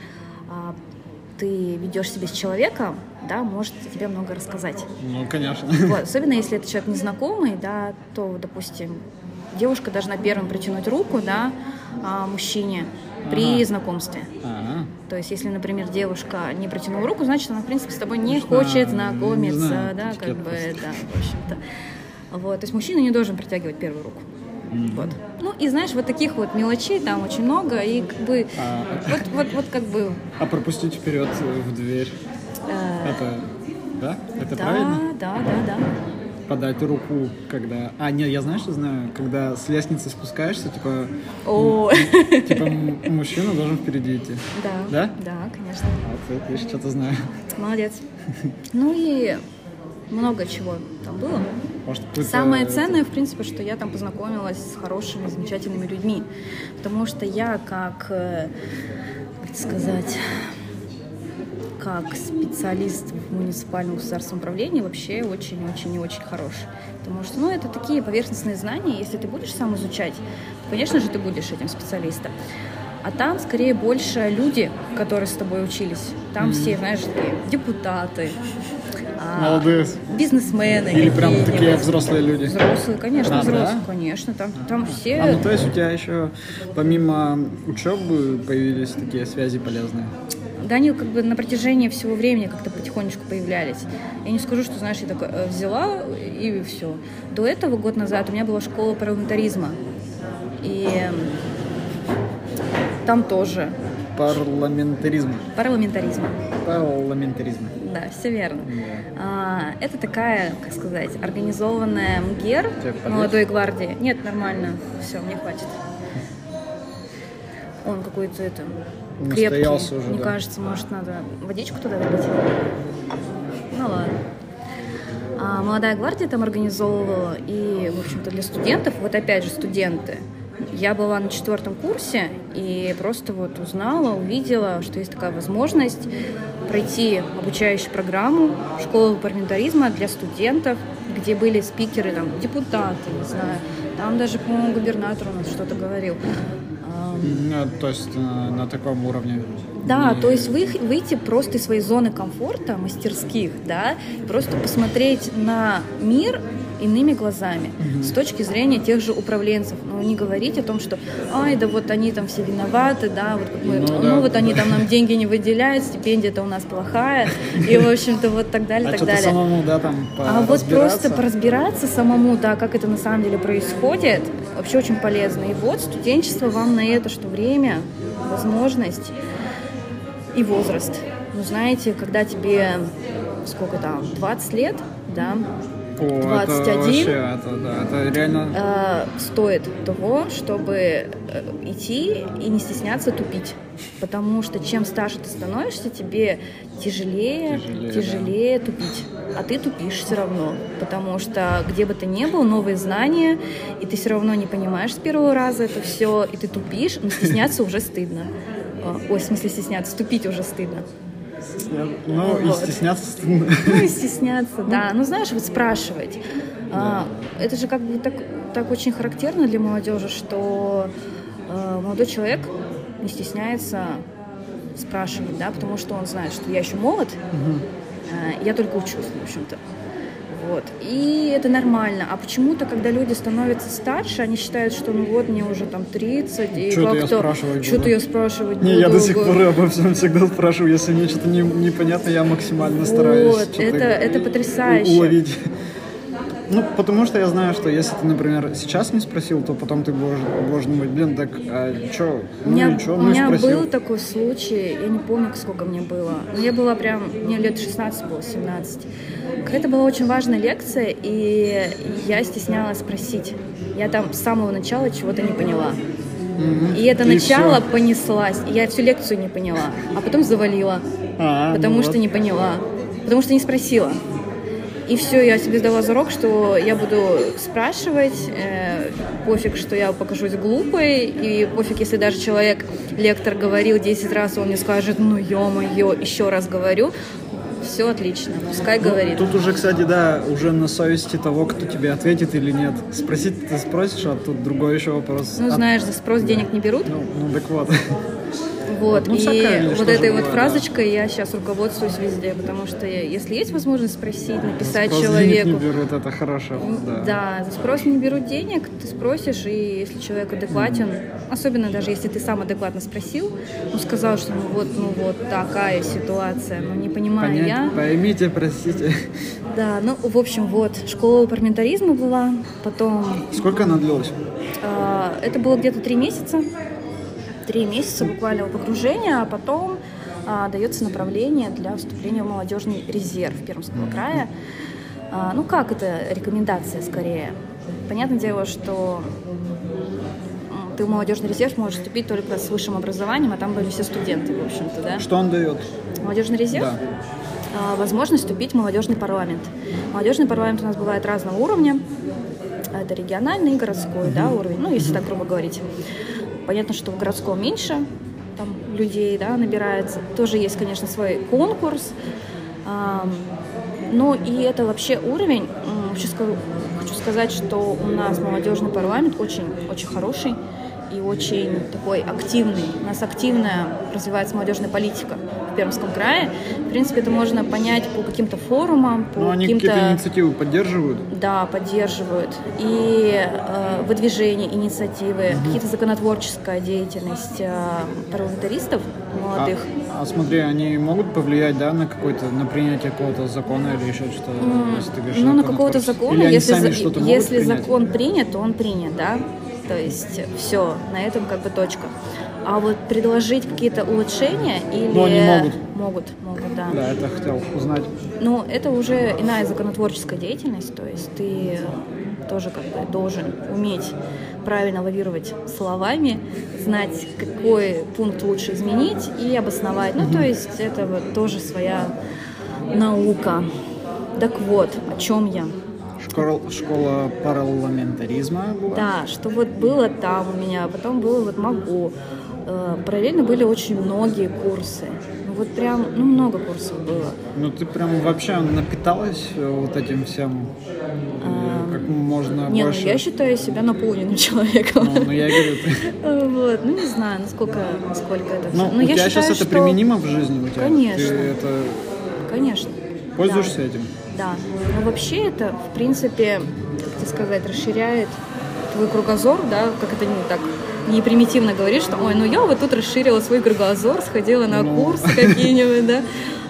ты ведешь себя с человеком, да, может тебе много рассказать. Ну, конечно. Вот, особенно если это человек незнакомый, да, то, допустим, девушка должна первым протянуть руку, да, мужчине при знакомстве. То есть, если, например, девушка не протянула руку, значит, она, в принципе, с тобой не хочет знакомиться, не знаю, да, как бы, да, в общем-то. Вот, то есть, мужчина не должен протягивать первую руку. Вот. Ну, и знаешь, вот таких вот мелочей там очень много, и как бы, вот как бы... А пропустить вперед в дверь, это, да? Это правильно? Да. Подать руку, когда... А, нет, я знаю, когда с лестницы спускаешься, типа... Типа мужчина должен впереди идти. Да. Да? Да, конечно. А, ты что-то знаешь. Молодец. Ну и много чего там было. Может, самое ценное, в принципе, что я там познакомилась с хорошими, замечательными людьми. Потому что я как сказать... как специалист в муниципальном государственном управлении вообще очень-очень и очень хорош. Потому что, ну, это такие поверхностные знания. Если ты будешь сам изучать, то, конечно же, ты будешь этим специалистом. А там, скорее, больше люди, которые с тобой учились. Там все, знаешь, такие депутаты, молодые бизнесмены. Или прям такие взрослые люди. Взрослые, конечно, взрослые, да? Конечно. Там все... А, ну, то есть у тебя еще, помимо учебы, появились такие связи полезные? Данил, как бы, на протяжении всего времени как-то потихонечку появлялись. Я не скажу, что, знаешь, я так взяла и все. До этого, год назад, у меня была школа парламентаризма. И там тоже. Парламентаризм. Да, все верно. Yeah. Это такая, как сказать, организованная МГЕР Молодой гвардии. Нет, нормально, все, мне хватит. Он какой-то это... Крепкий, уже, мне кажется, может, надо водичку туда добить. Ну ладно. Молодая гвардия там организовывала, и, в общем-то, для студентов, вот опять же, студенты. Я была на 4 курсе и просто вот узнала, увидела, что есть такая возможность пройти обучающую программу школы парламентаризма для студентов, где были спикеры, там, депутаты, не знаю, там даже, по-моему, губернатор у нас что-то говорил. То есть на таком уровне. Да, то есть выйти просто из своей зоны комфорта, мастерских, да, просто посмотреть на мир иными глазами, с точки зрения тех же управленцев. Ну, не говорить о том, что, ай, да вот они там все виноваты, да, вот мы, вот они там нам деньги не выделяют, стипендия-то у нас плохая, и, в общем-то, вот так далее, так далее. Самому, да, там а вот просто поразбираться самому, да, как это на самом деле происходит, вообще очень полезно. И вот студенчество вам на это, что время, возможность и возраст. Ну, знаете, когда тебе, сколько там, 20 лет, да, 21 это реально... стоит того, чтобы идти и не стесняться тупить. Потому что чем старше ты становишься, тебе тяжелее тупить. А ты тупишь все равно. Потому что где бы ты ни был, новые знания, и ты все равно не понимаешь с первого раза это все, и ты тупишь, но стесняться уже стыдно. Ой, в смысле стесняться, тупить уже стыдно. Ну, и стесняться, да. Ну, знаешь, вот спрашивать. Да. Это же как бы так очень характерно для молодежи, что молодой человек не стесняется спрашивать, да, потому что он знает, что я еще молод, я только учусь, в общем-то. Вот. И это нормально. А почему-то, когда люди становятся старше, они считают, что ну вот, мне уже там 30, и как-то... Что-то я спрашивать буду. Не, я до сих пор обо всем всегда спрашиваю. Если мне что-то непонятно, я максимально стараюсь. Вот, это потрясающе. Уловить. Ну, потому что я знаю, что если ты, например, сейчас не спросил, то потом ты можешь думать, блин, так, а что? У меня был такой случай, я не помню, сколько мне было, но я была мне лет 16 было, 17. Какая-то была очень важная лекция, и я стеснялась спросить. Я там с самого начала чего-то не поняла. И это начало понеслась, и я всю лекцию не поняла, а потом завалила, потому что не поняла, потому что не спросила. И все, я себе дала зарок, что я буду спрашивать, пофиг, что я покажусь глупой, и пофиг, если даже человек, лектор, говорил 10 раз, он мне скажет, ну ё-моё, еще раз говорю, все отлично, пускай говорит. Тут уже, кстати, да, уже на совести того, кто тебе ответит или нет. Спросить ты спросишь, а тут другой еще вопрос. Ну, знаешь, за спрос денег не берут. Ну, так вот. Вот, ну, и вот этой вот фразочкой я сейчас руководствуюсь везде, потому что если есть возможность спросить, написать спрос человеку... Спрос не берут, это хорошо. Да, за спрос не берут денег, ты спросишь, и если человек адекватен, особенно даже если ты сам адекватно спросил, он сказал, что ну вот такая ситуация, но не понимаю я... Поймите, простите. Да, ну, в общем, вот, школа парламентаризма была, потом... Сколько она длилась? Это было где-то 3 месяца. 3 месяца буквально погружения, а потом дается направление для вступления в молодежный резерв Пермского края. Ну как это? Рекомендация скорее. Понятное дело, что ты в молодежный резерв можешь вступить только с высшим образованием, а там были все студенты, в общем-то, да? Что он дает? Молодежный резерв? Да. Возможность вступить в молодежный парламент. Молодежный парламент у нас бывает разного уровня. Это региональный и городской, да, уровень, ну если так грубо говорить. Понятно, что в городском меньше там людей, да, набирается. Тоже есть, конечно, свой конкурс. Но и это вообще уровень. Хочу сказать, что у нас молодежный парламент очень хороший и очень такой активный. У нас активно развивается молодежная политика в Пермском крае. В принципе, это можно понять по каким-то форумам, по каким-то... Они какие-то инициативы поддерживают? Да, поддерживают. И выдвижение инициативы, какие-то законотворческая деятельность парламентаристов молодых. А смотри, они могут повлиять, да, на какое-то, на принятие какого-то закона или еще что-то? Ну, на какого-то закона, если закон принят, то он принят, да? То есть все, на этом как бы точка. А вот предложить какие-то улучшения или... Но они могут, да. Да, это хотел узнать. Ну, это уже иная законотворческая деятельность, то есть ты тоже как бы должен уметь правильно лавировать словами, знать, какой пункт лучше изменить и обосновать. Ну, то есть это вот тоже своя наука. Так вот, о чем я? Школа парламентаризма была? Да, что вот было там у меня, потом было вот могу. Параллельно были очень многие курсы. Вот прям, ну, много курсов было. Ну, ты прям вообще напиталась вот этим всем? можно не, больше... Не, ну я считаю себя наполненным человеком. Ну, я говорю... Вот, ну не знаю, насколько это... Ну, у тебя сейчас это применимо в жизни? У тебя? Конечно. Ты это... Конечно. Пользуешься этим? Да. Ну, вообще это, в принципе, как сказать, расширяет твой кругозор, да, как это не так... не примитивно говоришь, что ой, ну я вот тут расширила свой кругозор, сходила на курс какие-нибудь, да.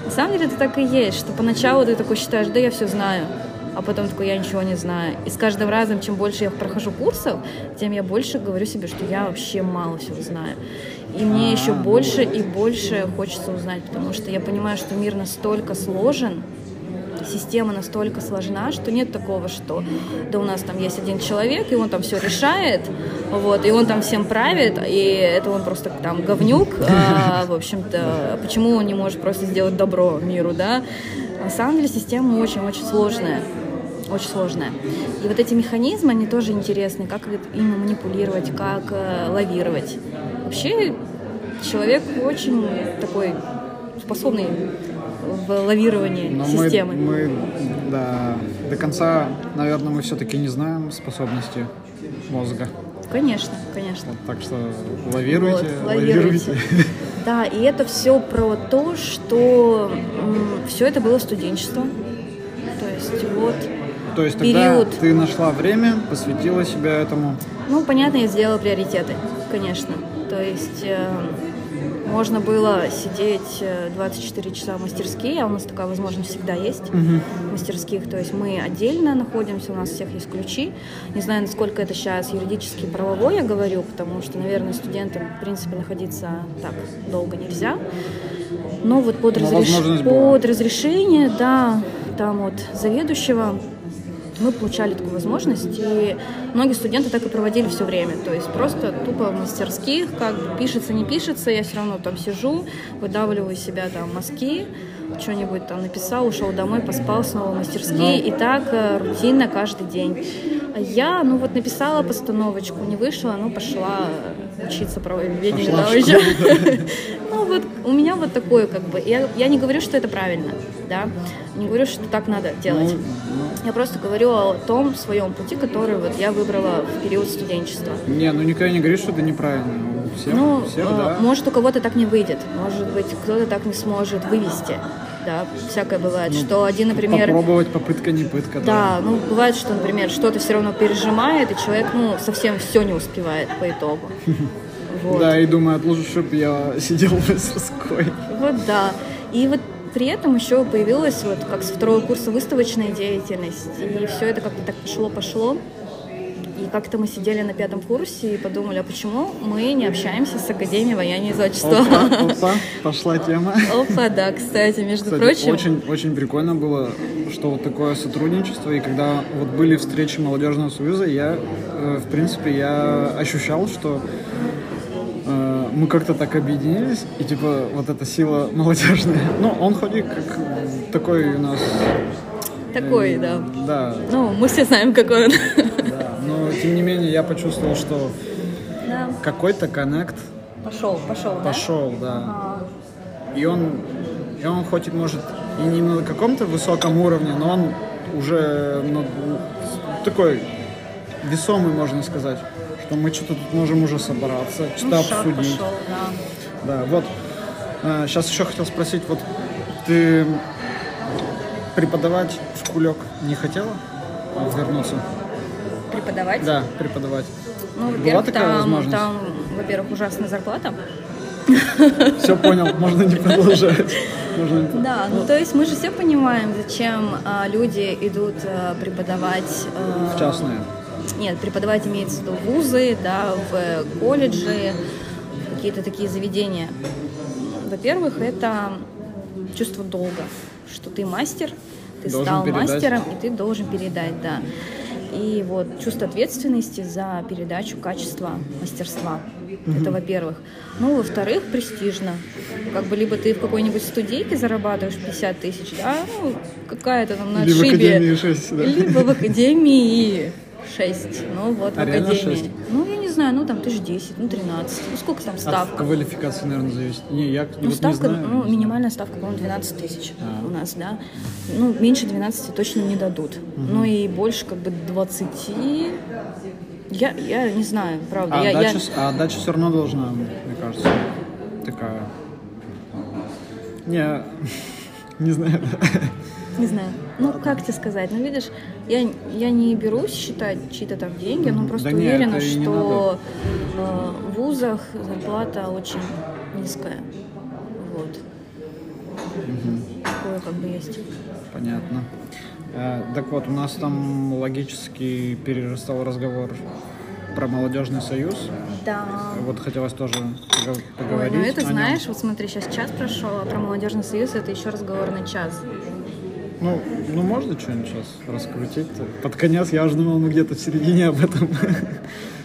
На самом деле это так и есть, что поначалу ты такой считаешь, да я все знаю, а потом такой, я ничего не знаю. И с каждым разом, чем больше я прохожу курсов, тем я больше говорю себе, что я вообще мало всего знаю. И мне еще больше и больше хочется узнать, потому что я понимаю, что мир настолько сложен, система настолько сложна, что нет такого, что да у нас там есть один человек, и он там все решает, вот, и он там всем правит, и это он просто там говнюк, в общем-то, почему он не может просто сделать добро миру, да? На самом деле система очень-очень сложная, очень сложная. И вот эти механизмы, они тоже интересны, как ими манипулировать, как лавировать. Вообще человек очень такой способный в лавировании системы. Мы да, до конца, наверное, мы все-таки не знаем способности мозга. Конечно, конечно. Вот, так что лавируйте, вот, лавируйте. Да, и это все про то, что все это было студенчество. То есть вот. То есть тогда период. Ты нашла время, посвятила себя этому. Ну, понятно, я сделала приоритеты, конечно. То есть можно было сидеть 24 часа в мастерские, а у нас такая возможность всегда есть в мастерских. То есть мы отдельно находимся, у нас у всех есть ключи. Не знаю, насколько это сейчас юридически правовое, я говорю, потому что, наверное, студентам, в принципе, находиться так долго нельзя. Но вот под разрешение, да, там вот заведующего мы получали такую возможность, и многие студенты так и проводили все время. То есть просто тупо в мастерских, как бы пишется, не пишется, я все равно там сижу, выдавливаю из себя там мазки, что-нибудь там написал, ушел домой, поспал, снова в мастерские, и так рутинно каждый день. Я, ну вот написала постановочку, не вышла, но пошла учиться правоведению. Ну вот у меня вот такое как бы, я не говорю, что это правильно, да, не говорю, что так надо делать. Я просто говорю о том своем пути, который вот я выбрала в период студенчества. Не, ну никогда не говоришь, что это неправильно. Всем, ну, всем, да. Может, у кого-то так не выйдет, может быть, кто-то так не сможет вывести. Да, всякое бывает, ну, что один, например... Попробовать, попытка не пытка. Да, ну, бывает, что, например, что-то все равно пережимает, и человек, ну, совсем все не успевает по итогу. Да, и думает, лучше, чтобы я сидел в мастерской. Вот, да. И вот при этом еще появилась, вот, как с второго курса, выставочная деятельность, и все это как-то так пошло-пошло. И как-то мы сидели на пятом курсе и подумали, а почему мы не общаемся с Академией ваяния и зодчества? Опа, опа, пошла тема. Опа, да, кстати, между прочим. Очень прикольно было, что вот такое сотрудничество. И когда вот были встречи Молодежного союза, я, в принципе, я ощущал, что мы как-то так объединились. И типа вот эта сила молодежная. Ну, он ходит как такой у нас... Такой, да. Да. Ну, мы все знаем, какой он. Но, тем не менее, я почувствовал, что да, какой-то коннект пошел, да? Да. И он хоть, может, и не на каком-то высоком уровне, но он уже такой весомый, можно сказать, что мы что-то тут можем уже собраться, что-то обсудить. Пошел, да. Да, вот. Сейчас еще хотел спросить, вот ты преподавать в Кулек не хотела вернуться? Преподавать? Да, преподавать. Ну, во-первых, там, во-первых, ужасная зарплата. Все понял, можно не продолжать. Да, ну то есть мы же все понимаем, зачем люди идут преподавать... В частные. Нет, преподавать имеется в виду вузы, да, в колледжи, какие-то такие заведения. Во-первых, это чувство долга, что ты мастер, ты стал мастером, и ты должен передать, да. И вот чувство ответственности за передачу качества мастерства. Это во-первых. Ну, во-вторых, престижно. Как бы либо ты в какой-нибудь студейке зарабатываешь 50 тысяч, да, ну, какая-то там на отшибе. Либо в Академии 6, да. Либо в Академии 6. Ну вот, а в академии. 6? Ну, я не знаю, ну там 10, 13. Ну, сколько там ставка? От квалификации, наверное, зависит. Не, я ну, вот ставка, не знаю. Ну, минимальная ставка, по-моему, 12 тысяч у нас, да. Ну, меньше 12 точно не дадут. Ну и больше, 20. Я не знаю, правда. А отдача все равно должна, мне кажется, такая. Не знаю. Не знаю. Ну, как тебе сказать? Ну, видишь, я не берусь считать чьи-то там деньги, но просто уверена, что в вузах зарплата очень низкая. Вот. Такое есть. Понятно. Так вот, у нас там логически перерастал разговор про молодежный союз. Да. Вот хотелось тоже поговорить. Ой, ну это знаешь, вот смотри, сейчас час прошел, а про молодежный союз это еще разговор на час. Ну можно что-нибудь сейчас раскрутить? Под конец, я уже думал, мы где-то в середине об этом.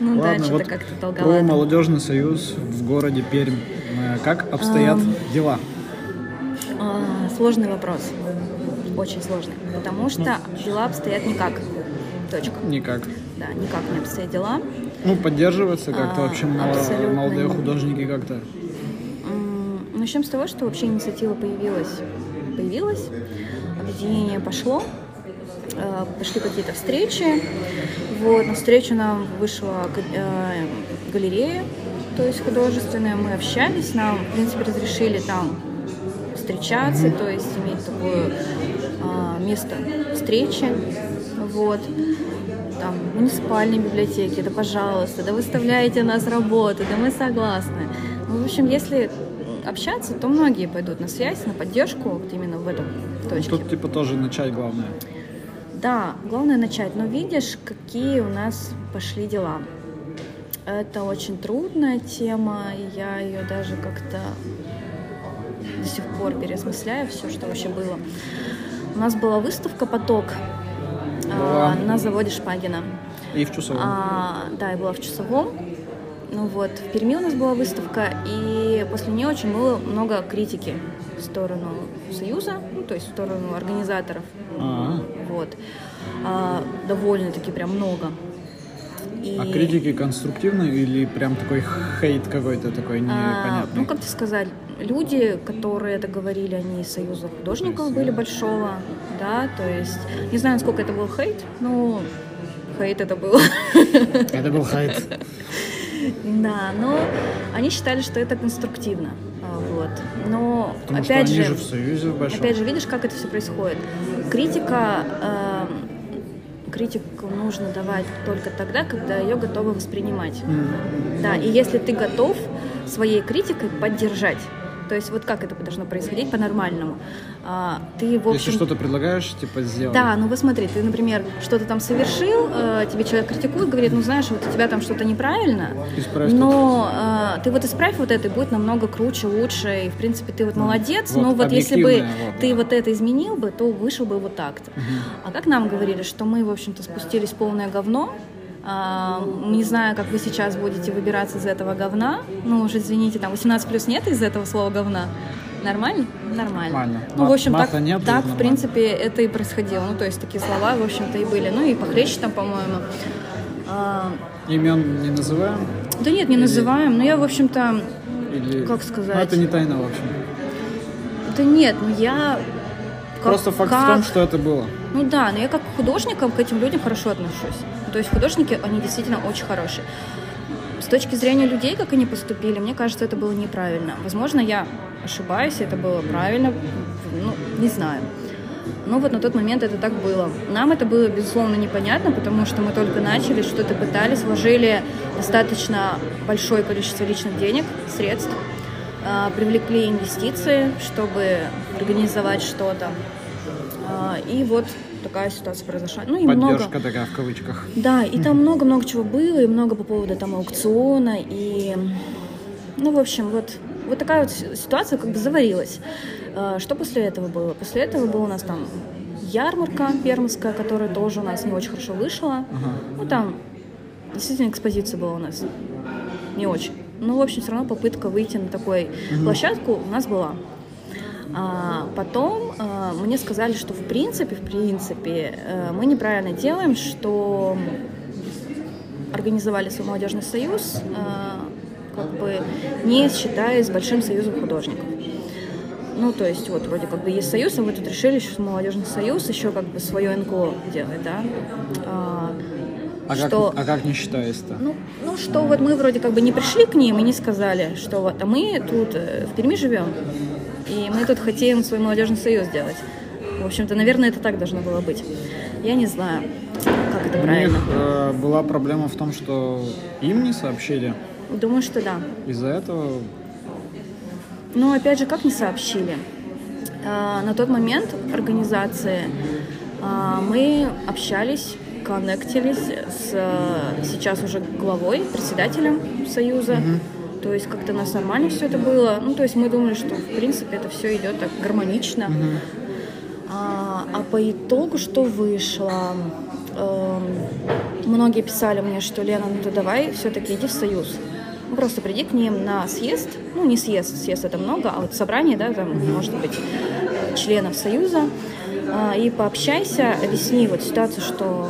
Ну ладно, да, что-то вот как-то долговато. Про молодежный союз в городе Пермь. Как обстоят дела? Сложный вопрос. Очень сложный. Потому что дела обстоят никак. Точка. Никак. Да, никак не обстоят дела. Ну, поддерживаться как-то вообще молодые художники как-то. Начнем с того, что вообще инициатива появилась. Объединение пошло, пошли какие-то встречи. Вот, на встречу нам вышла галерея, то есть художественная. Мы общались, нам, в принципе, разрешили там встречаться, то есть иметь такое место встречи. Вот. Там, муниципальные библиотеки, да пожалуйста, да выставляйте нас работы, да мы согласны. Ну, в общем, если общаться, то многие пойдут на связь, на поддержку, вот именно в этом точке. Тут типа тоже начать главное. Да, главное начать, но видишь, какие у нас пошли дела. Это очень трудная тема, и я ее даже как-то до сих пор переосмысляю, все, что вообще было. У нас была выставка «Поток» на заводе Шпагина. И в Чусовом. Да, я была в Чусовом. Ну вот, в Перми у нас была выставка, и после нее очень было много критики в сторону Союза, ну, то есть в сторону организаторов. Вот. Довольно-таки прям много. И... А критики конструктивны или прям такой хейт какой-то такой непонятный? Ну, как тебе сказать, люди, которые это говорили, они из Союза художников были большого, да, то есть, не знаю, насколько это был хейт, но хейт это был. Это был хейт. Да, но они считали, что это конструктивно, вот. Но потому опять же, в Союзе в большом. Опять же, видишь, как это все происходит. Критику нужно давать только тогда, когда ее готовы воспринимать. Да, и если ты готов своей критикой поддержать. То есть вот как это должно происходить по-нормальному. Ты, в общем... Если что-то предлагаешь, типа сделай. Да, ну вот смотри, ты, например, что-то там совершил, тебе человек критикует, говорит, ну знаешь, вот у тебя там что-то неправильно, исправь но ты вот исправь вот это, и будет намного круче, лучше, и в принципе ты вот молодец, вот, но вот если бы ты вот это изменил бы, то вышел бы вот так-то. А как нам говорили, что мы, в общем-то, спустились в полное говно, не знаю, как вы сейчас будете выбираться из этого говна. Ну, уж извините, там 18+ нет из этого слова говна. Нормально? Нормально. Ну, в общем, так в принципе, это и происходило. Ну, то есть, такие слова, в общем-то, и были. Ну, и похлеще там, по-моему. Имен не называем? Да нет, не называем. Но я, в общем-то, как сказать... Ну, это не тайна, в общем. Да нет, ну я... Просто факт в том, что это было. Ну да, но я как художником к этим людям хорошо отношусь. То есть художники, они действительно очень хорошие. С точки зрения людей, как они поступили, мне кажется, это было неправильно. Возможно, я ошибаюсь, это было правильно, ну, не знаю. Но вот на тот момент это так было. Нам это было, безусловно, непонятно, потому что мы только начали, что-то пытались, вложили достаточно большое количество личных денег, средств, привлекли инвестиции, чтобы организовать что-то. И вот такая ситуация произошла. Ну, и поддержка много... такая в кавычках. Да, и там много-много чего было, и много по поводу там аукциона, и... Ну, в общем, вот такая вот ситуация как бы заварилась. Что после этого было? После этого была у нас там ярмарка пермская, которая тоже у нас не очень хорошо вышла. Ну, там действительно экспозиция была у нас не очень. Но, в общем, все равно попытка выйти на такую площадку у нас была. Потом мне сказали, что в принципе мы неправильно делаем, что организовали свой молодежный союз, как бы не считаясь большим союзом художников. Ну, то есть, вот, вроде как бы есть союз, а мы тут решили, что молодежный союз еще как бы свое НКО делает, да. Как не считаясь-то? Ну, что вот мы вроде как бы не пришли к ним и не сказали, что вот, а мы тут в Перми живем, и мы тут хотим свой молодежный союз делать. В общем-то, наверное, это так должно было быть. Я не знаю, как это правильно. У них была проблема в том, что им не сообщили? Думаю, что да. Из-за этого... Ну, опять же, как не сообщили? На тот момент организации мы общались, коннектились с сейчас уже главой, председателем Союза. Mm-hmm. То есть как-то у нас нормально все это было. Ну, то есть мы думали, что, в принципе, это все идет так гармонично. Mm-hmm. А по итогу что вышло? Многие писали мне, что Лена, ну ты давай все-таки иди в Союз. Просто приди к ним на съезд, ну не съезд, съезд это много, а вот собрание, да, там, может быть, членов Союза, и пообщайся, объясни вот ситуацию, что,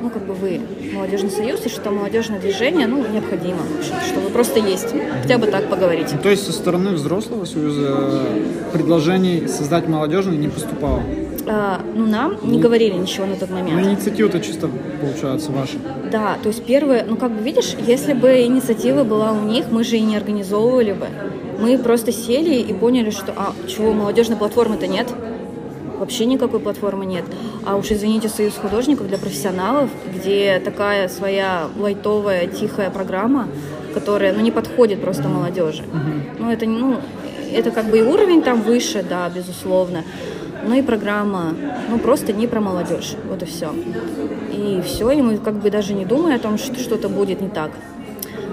ну, как бы вы молодежный союз, и что молодежное движение, ну, необходимо, в общем, что вы просто есть, хотя бы так поговорить. То есть со стороны взрослого Союза предложений создать молодежный не поступало? Ну, нам не говорили ничего на тот момент. Ну, инициатива-то чисто, получается, ваша. Да, то есть первые, ну, как бы, видишь, если бы инициатива была у них, мы же и не организовывали бы. Мы просто сели и поняли, что, чего, молодежной платформы-то нет. Вообще никакой платформы нет. А уж, извините, Союз художников для профессионалов, где такая своя лайтовая, тихая программа, которая, ну, не подходит просто молодежи. Mm-hmm. Это как бы и уровень там выше, да, безусловно. Ну и программа, ну просто не про молодежь, вот и все. И все, и мы как бы даже не думаем о том, что что-то будет не так.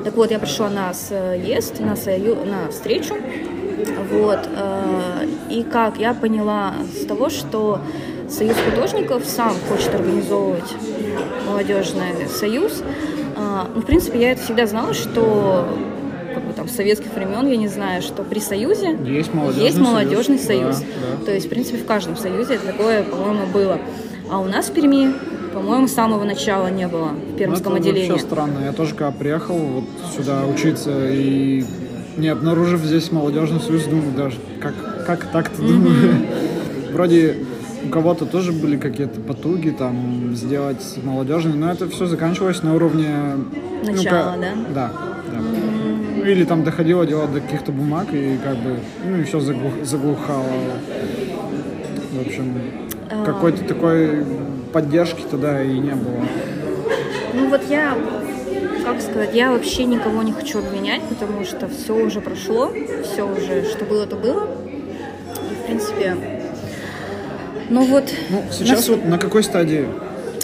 Так вот, я пришла на съезд, на встречу, вот, и как я поняла с того, что Союз художников сам хочет организовывать молодежный союз. В принципе, я это всегда знала, что... как бы там с советских времен, я не знаю, что при Союзе есть молодежный союз. Да. То есть, в принципе, в каждом Союзе такое, по-моему, было. А у нас в Перми, по-моему, с самого начала не было в Пермском отделении. Это вообще странно. Я тоже, когда приехал вот сюда учиться и не обнаружив здесь молодежный союз, думаю даже, как так-то думаю. Вроде у кого-то тоже были какие-то потуги там сделать молодежный, но это все заканчивалось на уровне... Начала, да? Да. Или там доходило дело до каких-то бумаг, и как бы, ну и все заглухало. В общем, какой-то такой поддержки тогда и не было. Ну вот я, как сказать, я вообще никого не хочу обвинять, потому что все уже прошло, все уже, что было, то было. И, в принципе, ну вот... Ну, сейчас вот на какой стадии?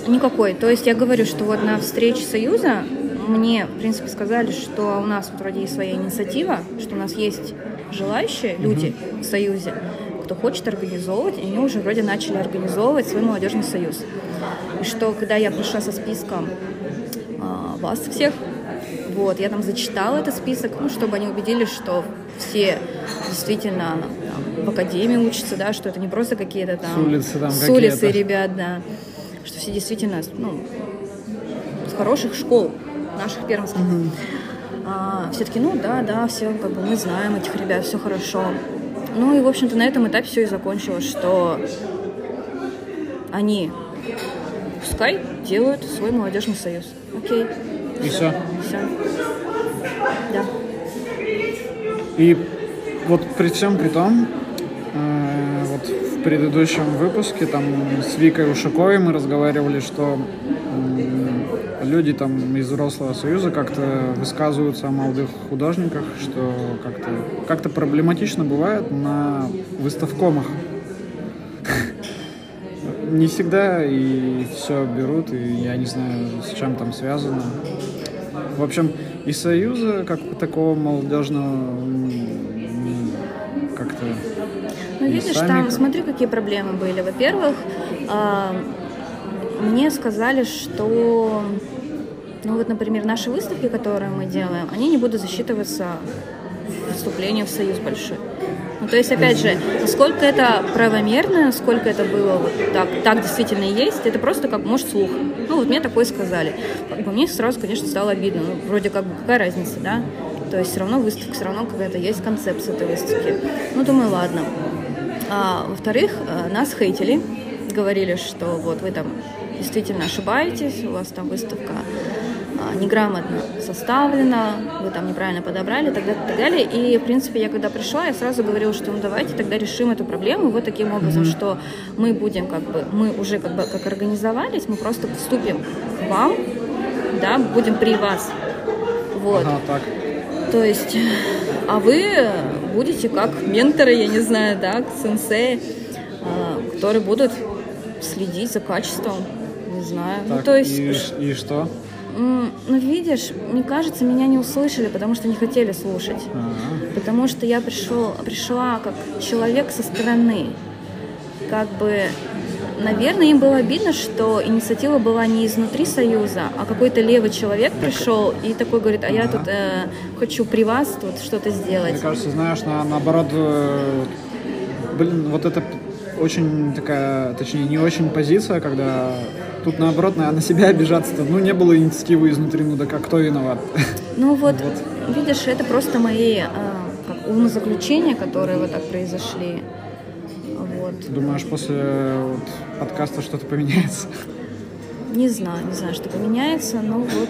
Никакой. То есть я говорю, что вот на встрече Союза мне, в принципе, сказали, что у нас вот вроде есть своя инициатива, что у нас есть желающие люди в Союзе, кто хочет организовывать, и они уже вроде начали организовывать свой молодежный союз. И что, когда я пришла со списком вас всех, вот, я там зачитала этот список, ну, чтобы они убедились, что все действительно там, в академии учатся, да, что это не просто какие-то там... С улицы ребят, да. Что все действительно, ну, с хороших школ наших пермских. Все-таки, все, как бы мы знаем этих ребят, все хорошо. Ну и, в общем-то, на этом этапе все и закончилось, что они пускай делают свой молодежный союз. Окей. И все. Да. И вот при всем при том, вот в предыдущем выпуске там с Викой Ушаковой мы разговаривали, что люди там из взрослого союза как-то высказываются о молодых художниках, что как-то проблематично бывает на выставкомах. Не всегда и все берут, и я не знаю, с чем там связано. В общем, и союза как такого молодежного как-то... Ну, видишь, там, смотри, какие проблемы были. Во-первых, мне сказали, что... Ну вот, например, наши выставки, которые мы делаем, они не будут засчитываться в вступление в Союз большой. Ну, То есть, опять же, насколько это правомерно, насколько это было вот так действительно есть, это просто как, может, слух. Ну, вот мне такое сказали. Мне сразу, конечно, стало обидно. Ну, вроде как бы, какая разница, да? То есть все равно выставка, все равно какая-то есть концепция этой выставки. Ну, думаю, ладно. Во-вторых, нас хейтили, говорили, что вот вы там действительно ошибаетесь, у вас там выставка неграмотно составлена, вы там неправильно подобрали, так далее. И, в принципе, я когда пришла, я сразу говорила, что ну давайте тогда решим эту проблему вот таким образом, что мы будем как бы, мы уже как бы как организовались, мы просто вступим к вам, да, будем при вас. Вот. Ага, так. То есть, а вы будете как менторы, я не знаю, да, сенсеи, которые будут следить за качеством, не знаю. Так, ну, то есть, и что? Ну, видишь, мне кажется, меня не услышали, потому что не хотели слушать. Ага. Потому что я пришла как человек со стороны. Как бы, наверное, им было обидно, что инициатива была не изнутри Союза, а какой-то левый человек пришел и такой говорит, а я тут хочу при вас тут что-то сделать. Мне кажется, знаешь, наоборот, блин, вот это очень такая, точнее, не очень позиция, когда... Тут, наоборот, на себя обижаться-то. Ну, не было инициативы изнутри, ну да как, кто виноват? Ну вот, видишь, это просто мои умозаключения, которые вот так произошли. Вот. Ты думаешь, после подкаста что-то поменяется? Не знаю, что поменяется, но вот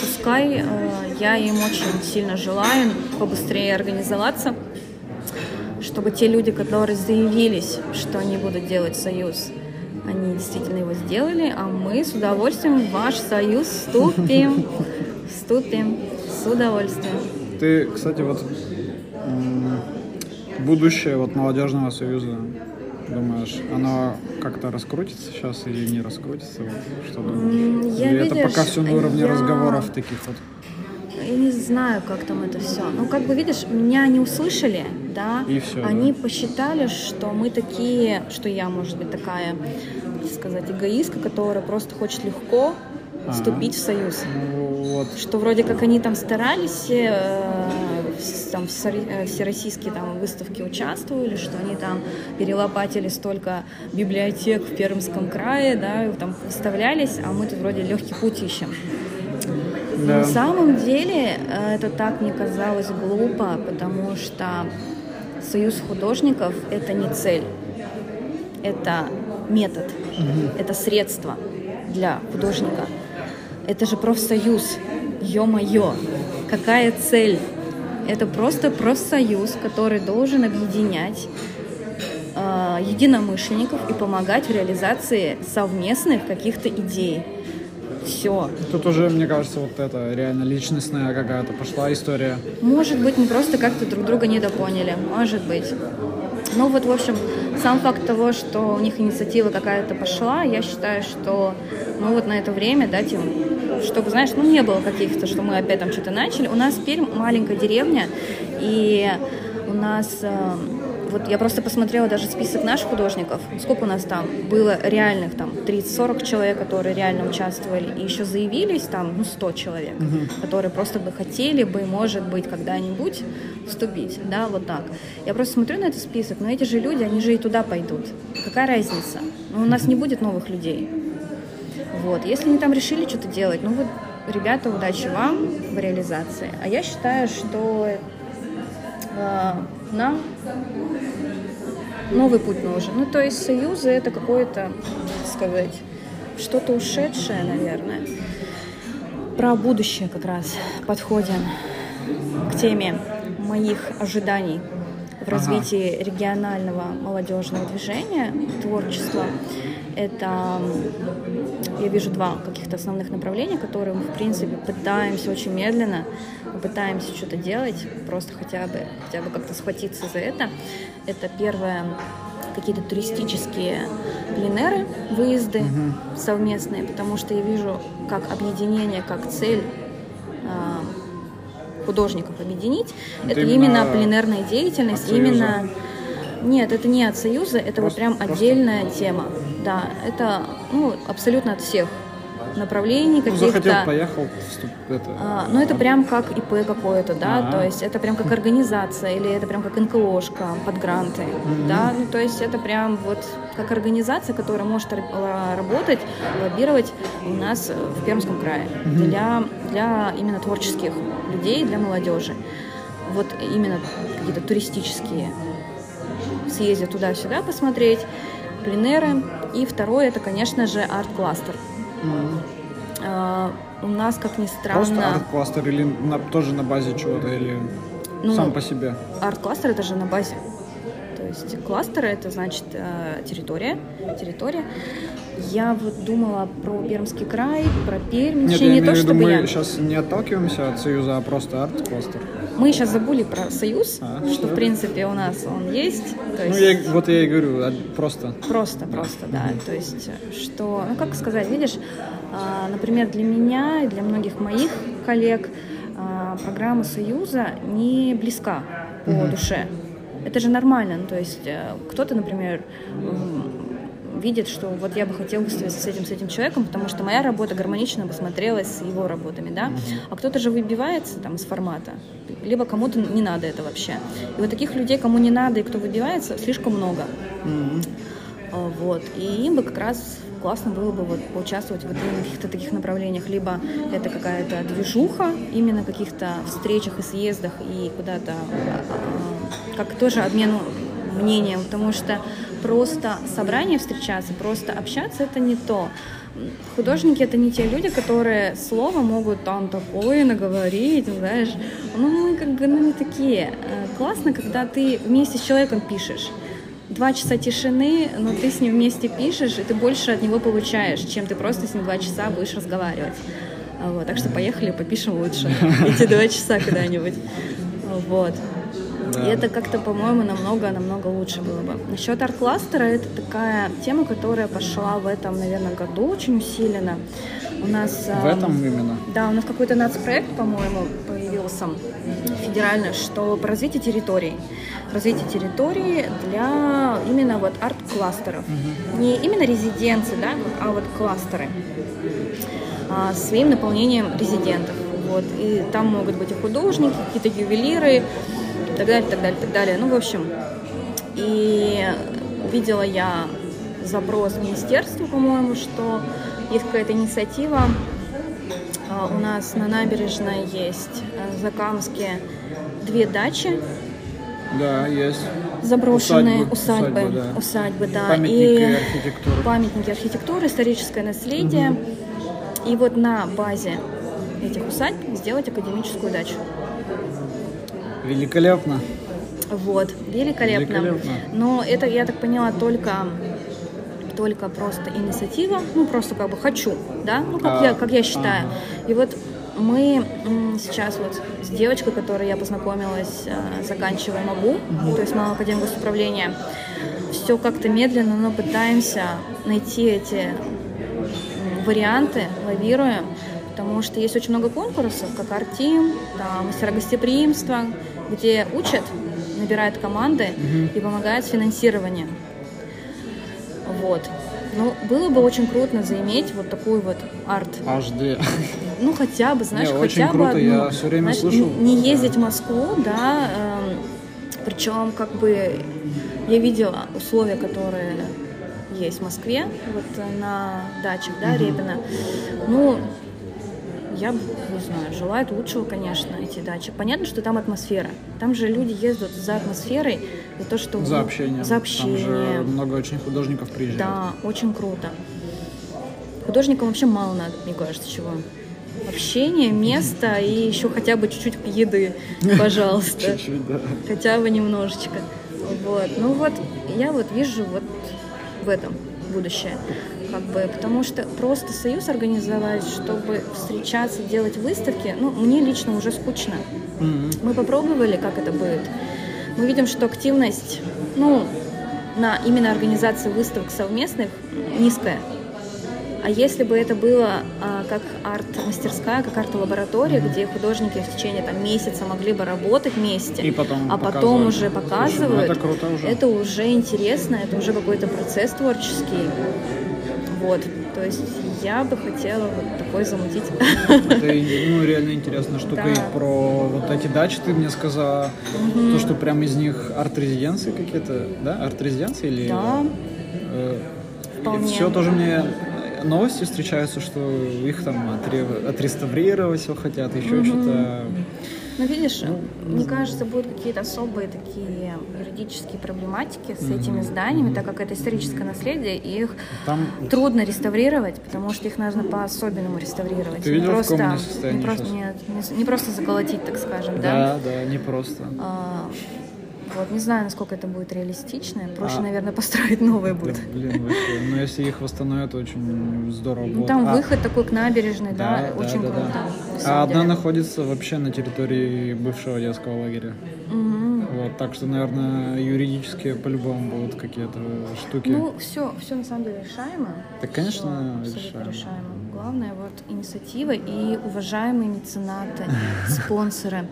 пускай я им очень сильно желаю побыстрее организоваться, чтобы те люди, которые заявились, что они будут делать союз, они действительно его сделали, а мы с удовольствием в ваш союз вступим. Вступим с удовольствием. Ты, кстати, вот будущее вот молодежного союза, думаешь, оно как-то раскрутится сейчас или не раскрутится? Вот, что думаешь? Или это пока все на уровне разговоров таких вот? Я не знаю, как там это все. Ну, как бы, видишь, меня не услышали, да? И все, они посчитали, что мы такие, что я, может быть, такая, как сказать, эгоистка, которая просто хочет легко вступить в союз. Вот. Что вроде как они там старались, там всероссийские там выставки участвовали, что они там перелопатили столько библиотек в Пермском крае, да, и там выставлялись, а мы тут вроде легкий путь ищем. Да. На самом деле это так мне казалось глупо, потому что союз художников – это не цель, это метод, это средство для художника. Это же профсоюз, ё-моё, какая цель? Это просто профсоюз, который должен объединять единомышленников и помогать в реализации совместных каких-то идей. Все. Тут уже, мне кажется, вот это реально личностная какая-то пошла история. Может быть, мы просто как-то друг друга недопоняли. Может быть. Ну вот, в общем, сам факт того, что у них инициатива какая-то пошла, я считаю, что мы вот на это время, да, Тим, чтобы, знаешь, ну не было каких-то, что мы опять там что-то начали. У нас Пермь маленькая деревня, и у нас... Вот я просто посмотрела даже список наших художников, сколько у нас там было реальных, там 30-40 человек, которые реально участвовали, и еще заявились там, 100 человек, которые просто бы хотели бы, может быть, когда-нибудь вступить, да, вот так. Я просто смотрю на этот список, но эти же люди, они же и туда пойдут. Какая разница? Ну, у нас не будет новых людей. Вот, если они там решили что-то делать, ну вот, ребята, удачи вам в реализации. А я считаю, что... нам новый путь нужен. Ну, то есть союзы — это какое-то, так сказать, что-то ушедшее, наверное. Про будущее как раз подходим к теме моих ожиданий в развитии регионального молодежного движения, творчества. Это, я вижу, два каких-то основных направления, которые мы, в принципе, пытаемся очень медленно, пытаемся что-то делать, просто хотя бы как-то схватиться за это. Это первое, какие-то туристические пленеры, выезды совместные, потому что я вижу, как объединение, как цель художников объединить. Это именно пленерная деятельность, именно... Нет, это не от Союза, это просто, вот прям отдельная тема. Да, это абсолютно от всех направлений каких-то. Ну, захотел, поехал. Это... ну, это прям как ИП какое-то, да, то есть это прям как организация, или это прям как НКОшка под гранты, да, ну, то есть это прям вот как организация, которая может работать, лоббировать у нас в Пермском крае для именно творческих людей, для молодежи. Вот именно какие-то туристические съезды туда-сюда посмотреть, пленеры. И второе, это, конечно же, арт-кластер. У нас, как ни странно... Просто арт-кластер или тоже на базе чего-то, или ну, сам по себе? Арт-кластер — это же на базе. То есть кластеры — это, значит, территория. Я вот думала про Пермский край, про Пермь. Нет, я не имею в виду, мы сейчас не отталкиваемся от Союза, а просто арт-кластер. Мы сейчас забыли про Союз, что в принципе у нас он есть. То есть... Ну, я и говорю, просто. Просто, да. То есть, что, ну, как сказать, видишь, например, для меня и для многих моих коллег программа Союза не близка по душе. Это же нормально, ну, то есть кто-то, например, видит, что вот я бы хотел выстроиться с этим человеком, потому что моя работа гармонично бы смотрелась с его работами, да, а кто-то же выбивается там из формата, либо кому-то не надо это вообще. И вот таких людей, кому не надо и кто выбивается, слишком много. Вот, и им бы как раз классно было бы вот поучаствовать вот в каких-то таких направлениях, либо это какая-то движуха, именно каких-то встречах и съездах, и куда-то, как тоже обмену мнением, потому что просто собрание встречаться, просто общаться — это не то. Художники — это не те люди, которые слово могут там такое наговорить, знаешь. Ну, мы как бы не такие. Классно, когда ты вместе с человеком пишешь. 2 часа тишины, но ты с ним вместе пишешь, и ты больше от него получаешь, чем ты просто с ним 2 часа будешь разговаривать. Вот, так что поехали, попишем лучше эти 2 часа куда-нибудь. Вот. Да. И это как-то, по-моему, намного лучше было бы. Насчет арт-кластера, это такая тема, которая пошла в этом, наверное, году очень усиленно. У нас, в этом именно? Да, у нас какой-то нацпроект, по-моему, появился федеральный, что по развитию территорий. Развитие территории для именно вот арт-кластеров. Не именно резиденции, да, а вот кластеры. С своим наполнением резидентов. Вот. И там могут быть и художники, какие-то ювелиры, так далее. Ну, в общем, и видела я запрос министерству, по-моему, что есть какая-то инициатива. У нас на набережной есть в Закамске 2 дачи. Да, есть. Заброшенные усадьбы, да. Памятники архитектуры, историческое наследие. И вот на базе этих усадьб сделать академическую дачу. Великолепно. Вот, великолепно. Но это, я так поняла, только просто инициатива, ну просто как бы хочу, да, ну как я считаю. И вот мы сейчас вот с девочкой, которой я познакомилась, заканчивая МАГУ, то есть малого академии госуправления, все как-то медленно, но пытаемся найти эти варианты, лавируем, потому что есть очень много конкурсов, как ARTPLAY, мастера гостеприимства, где учат, набирают команды и помогают с финансированием. Вот. Ну, было бы очень круто заиметь вот такую вот арт. HD. Ну, хотя бы, знаешь, я все время слышал. Не ездить в Москву, да, причем как бы я видела условия, которые есть в Москве, вот на дачах, да, Репина. Ну, я не знаю, желают лучшего, конечно, эти дачи. Понятно, что там атмосфера. Там же люди ездят за атмосферой, за то, что... За общение. Там же много очень художников приезжает. Да, очень круто. Художникам вообще мало надо, мне кажется, чего. Общение, место и еще хотя бы чуть-чуть еды, пожалуйста. Чуть-чуть, да. Хотя бы немножечко. Вот. Ну вот, я вот вижу вот в этом будущее. Как бы, потому что просто союз организовать, чтобы встречаться, делать выставки, ну, мне лично уже скучно. Мы попробовали, как это будет. Мы видим, что активность, ну, на именно организации выставок совместных низкая. А если бы это было как арт-мастерская, как арт-лаборатория, где художники в течение там, месяца могли бы работать вместе, потом уже показывают, это уже интересно, это уже какой-то процесс творческий. Вот, то есть я бы хотела вот такой замутить. Это, ну, реально интересная штука. Да. И про вот эти дачи ты мне сказала, угу. То, что прям из них арт-резиденции какие-то, да? Арт-резиденции или... Да, все тоже мне... Новости встречаются, что их там отреставрировать все хотят, еще mm-hmm. что-то. Ну, видишь, мне кажется, будут какие-то особые такие юридические проблематики с mm-hmm. этими зданиями, mm-hmm. так как это историческое наследие, и их там... трудно реставрировать, потому что их нужно по-особенному реставрировать. Ты видел, в каком состоянии не просто заколотить, так скажем, да? Да, да, не просто. Вот, не знаю, насколько это будет реалистично. Проще, наверное, построить новые будет. Да, блин, вообще. Но если их восстановят, очень здорово будет. Ну, там выход такой к набережной, да, да, очень да, круто. Да. А одна находится вообще на территории бывшего детского лагеря. Угу. Вот, так что, наверное, юридически по-любому будут какие-то штуки. Ну, все на самом деле решаемо. Так, конечно, решаемо. Главное, вот инициатива и уважаемые меценаты, спонсоры.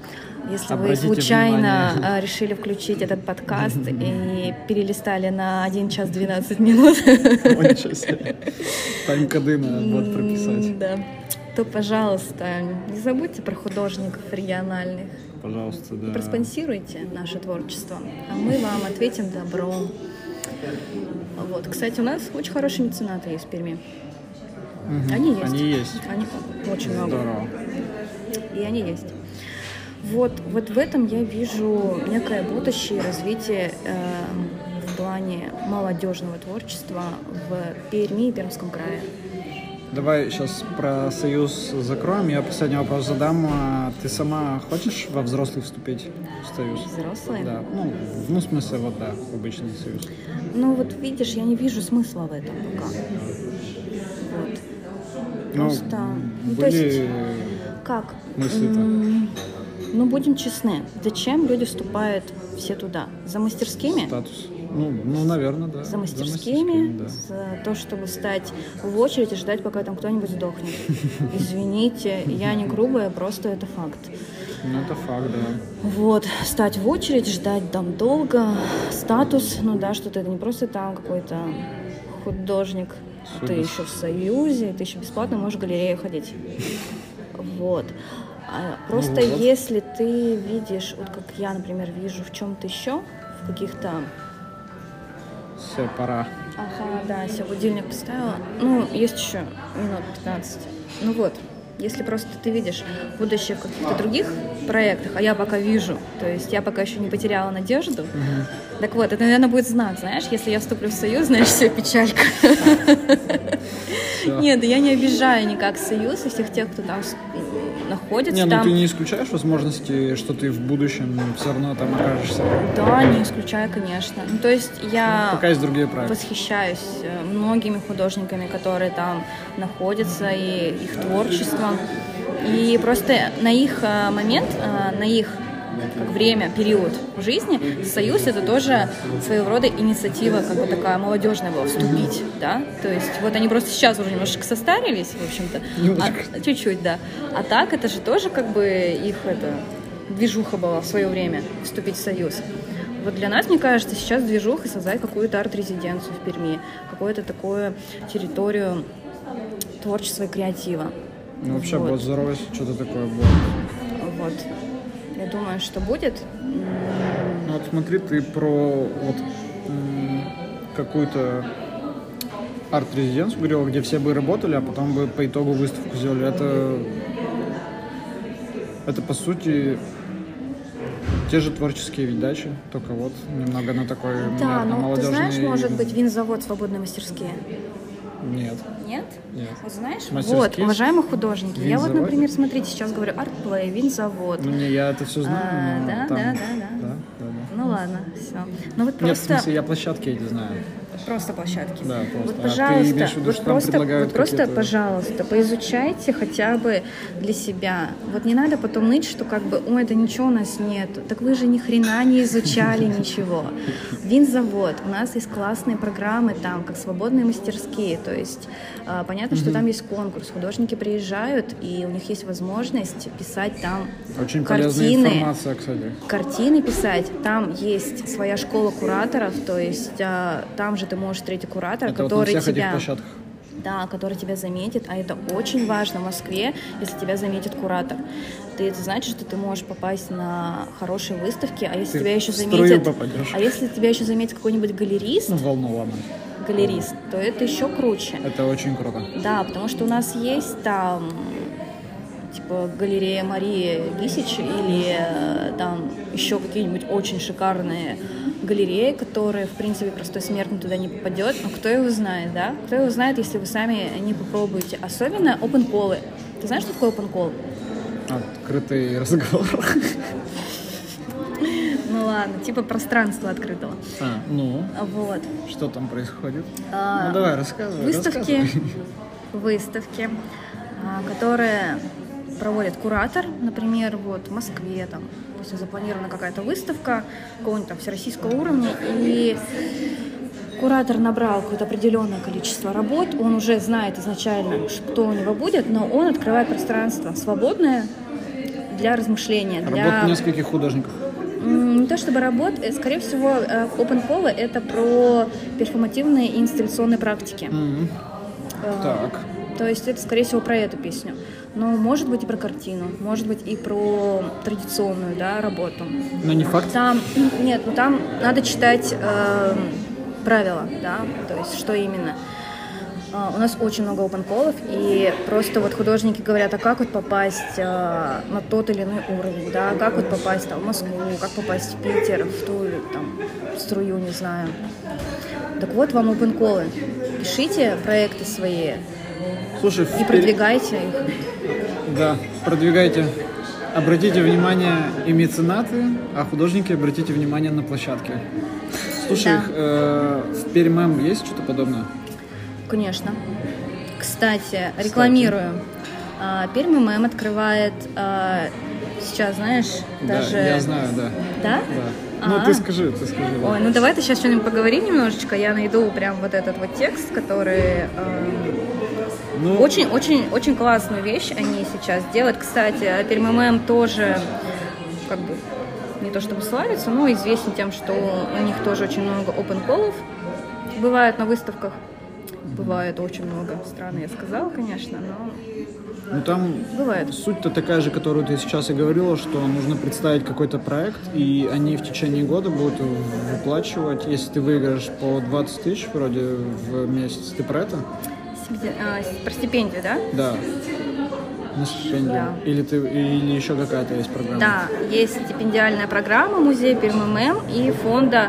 Если обратите вы случайно внимание. Решили включить этот подкаст и перелистали на 1 час 12 минут. Ой, ничего себе. Танька Дыма будет прописать. Да. То, пожалуйста, не забудьте про художников региональных. Пожалуйста, да. Проспонсируйте наше творчество, а мы вам ответим добром. Вот. Кстати, у нас очень хорошие меценаты есть в Перми. Угу. Они есть. Они есть. Они очень много. Здорово. И они есть. Вот в этом я вижу некое будущее развитие в плане молодежного творчества в Перми и Пермском крае. Давай сейчас про союз закроем. Я последний вопрос задам. Ты сама хочешь во взрослый вступить в союз? Взрослый? Да. Ну, в смысле, вот да, обычный союз. Ну, вот видишь, я не вижу смысла в этом пока. Вот. Просто... Ну, то есть... Как? Мысли-то? Ну, будем честны, зачем люди вступают все туда? За мастерскими? Статус. Ну, наверное, да. За мастерскими да. За то, чтобы встать в очередь и ждать, пока там кто-нибудь сдохнет. Извините, я не грубая, просто это факт. Ну, это факт, да. Вот, встать в очередь, ждать там долго, статус, ну да, что ты это не просто там какой-то художник, ты еще в Союзе, ты еще бесплатно можешь в галерею ходить. Вот. Просто если ты видишь, вот как я, например, вижу в чем-то еще, в каких-то... Все, пора. Ага, да, все, будильник поставила. Ну, есть еще минут 15. Ну вот, если просто ты видишь будущее в каких-то других проектах, а я пока вижу, то есть я пока еще не потеряла надежду. Угу. Так вот, это, наверное, будет знак, знаешь, если я вступлю в союз, значит, все, печалька. Все. Нет, я не обижаю никак союз и всех тех, кто там... находится. Не, ну ты не исключаешь возможности, что ты в будущем все равно там окажешься? Да, не исключаю, конечно. Ну, то есть я восхищаюсь многими художниками, которые там находятся, и их творчеством. И просто на их момент, на их как время, период жизни, союз — это тоже своего рода инициатива, как бы такая молодежная была, вступить, да, то есть вот они просто сейчас уже немножечко состарились, в общем-то, чуть-чуть, да, а так это же тоже как бы их это движуха была в свое время, вступить в союз. Вот для нас, мне кажется, сейчас движуха создать какую-то арт-резиденцию в Перми, какую-то такую территорию творчества и креатива. Ну, вообще вот. Было здорово, если что-то такое было. Вот. Я думаю, что будет. Ну, вот смотри, ты про вот, какую-то арт-резиденцию говорила, где все бы работали, а потом бы по итогу выставку сделали. Это по сути, те же творческие дачи, только вот немного на такой да, ну, молодежной... Да, ну, ты знаешь, может быть, Винзавод, свободные мастерские? Нет. Нет? Нет. Вот знаешь, мастерские? Вот, уважаемые художники, я вот, например, смотрите, сейчас говорю ARTPLAY, Винзавод. Ну, не, я это все знаю, но да, там... да. Ну, ладно, все. Но вот просто... Нет, в смысле, я площадки эти знаю. Просто площадки. Да, просто. Вот, пожалуйста, ты имеешь в виду, что там предлагают какие-то... Просто, пожалуйста, поизучайте хотя бы для себя. Вот не надо потом ныть, что как бы, ой, да ничего у нас нету. Так вы же ни хрена не изучали ничего. Винзавод. У нас есть классные программы там, как свободные мастерские. То есть понятно, что там есть конкурс. Художники приезжают, и у них есть возможность писать там очень полезная информация, кстати. Картины писать. Там есть своя школа кураторов, то есть там же ты можешь встретить куратора, это который вот на всех тебя... этих площадках. Да, который тебя заметит, а это очень важно в Москве, если тебя заметит куратор. Это значит, что ты можешь попасть на хорошие выставки, а если ты тебя еще заметит, а если тебя еще заметит какой-нибудь галерист, ну, волну ломает. Галерист, то это еще круче. Это очень круто. Да, потому что у нас есть там типа галерея Марии Гисич или там еще какие-нибудь очень шикарные галереи, которые, в принципе, простой смертный туда не попадет. Но кто его знает, да? Кто его знает, если вы сами не попробуете. Особенно опенколы. Ты знаешь, что такое опенкол? Открытый разговор. Ну ладно, типа пространство открытого. Вот. Что там происходит? Ну давай, рассказывай. Выставки, которые проводит куратор, например, вот в Москве там, если запланирована какая-то выставка какого-нибудь там всероссийского уровня, и куратор набрал какое-то определенное количество работ, он уже знает изначально, что у него будет, но он открывает пространство свободное для размышления. Работа нескольких художников. Не то чтобы работ, скорее всего, опенколы — это про перформативные и инсталляционные практики. Mm-hmm. Так. То есть это, скорее всего, про эту песню. Но может быть и про картину, может быть и про традиционную, да, работу. Но не факт. Там, нет, ну там надо читать правила, да, то есть что именно. У нас очень много опенколов, и просто вот художники говорят, а как вот попасть на тот или иной уровень, да, как вот попасть там в Москву, как попасть в Питер, в ту там струю, не знаю. Так вот вам опенколы. Пишите проекты свои. Слушай, и продвигайте их. Да, продвигайте. Обратите внимание и меценаты, а художники обратите внимание на площадки. Слушай, да. В PERMM есть что-то подобное? Конечно. Кстати, рекламирую. PERMM открывает сейчас, знаешь, даже... Да, я знаю, да. Да? Да. Ну, ты скажи. Ой, ну давай ты сейчас что-нибудь поговорим немножечко. Я найду прям вот этот вот текст, который... Очень классную вещь они сейчас делают. Кстати, PERMM тоже как бы не то чтобы славится, но известен тем, что у них тоже очень много опенколов бывает на выставках. Бывает очень много. Странно я сказала, конечно, но... Ну там бывает. Суть-то такая же, которую ты сейчас и говорила, что нужно представить какой-то проект, и они в течение года будут выплачивать, если ты выиграешь по 20 тысяч вроде в месяц. Ты про это? Про стипендию, да? Да. На стипендию. Да. Или еще какая-то есть программа? Да, есть стипендиальная программа музея PERMM и фонда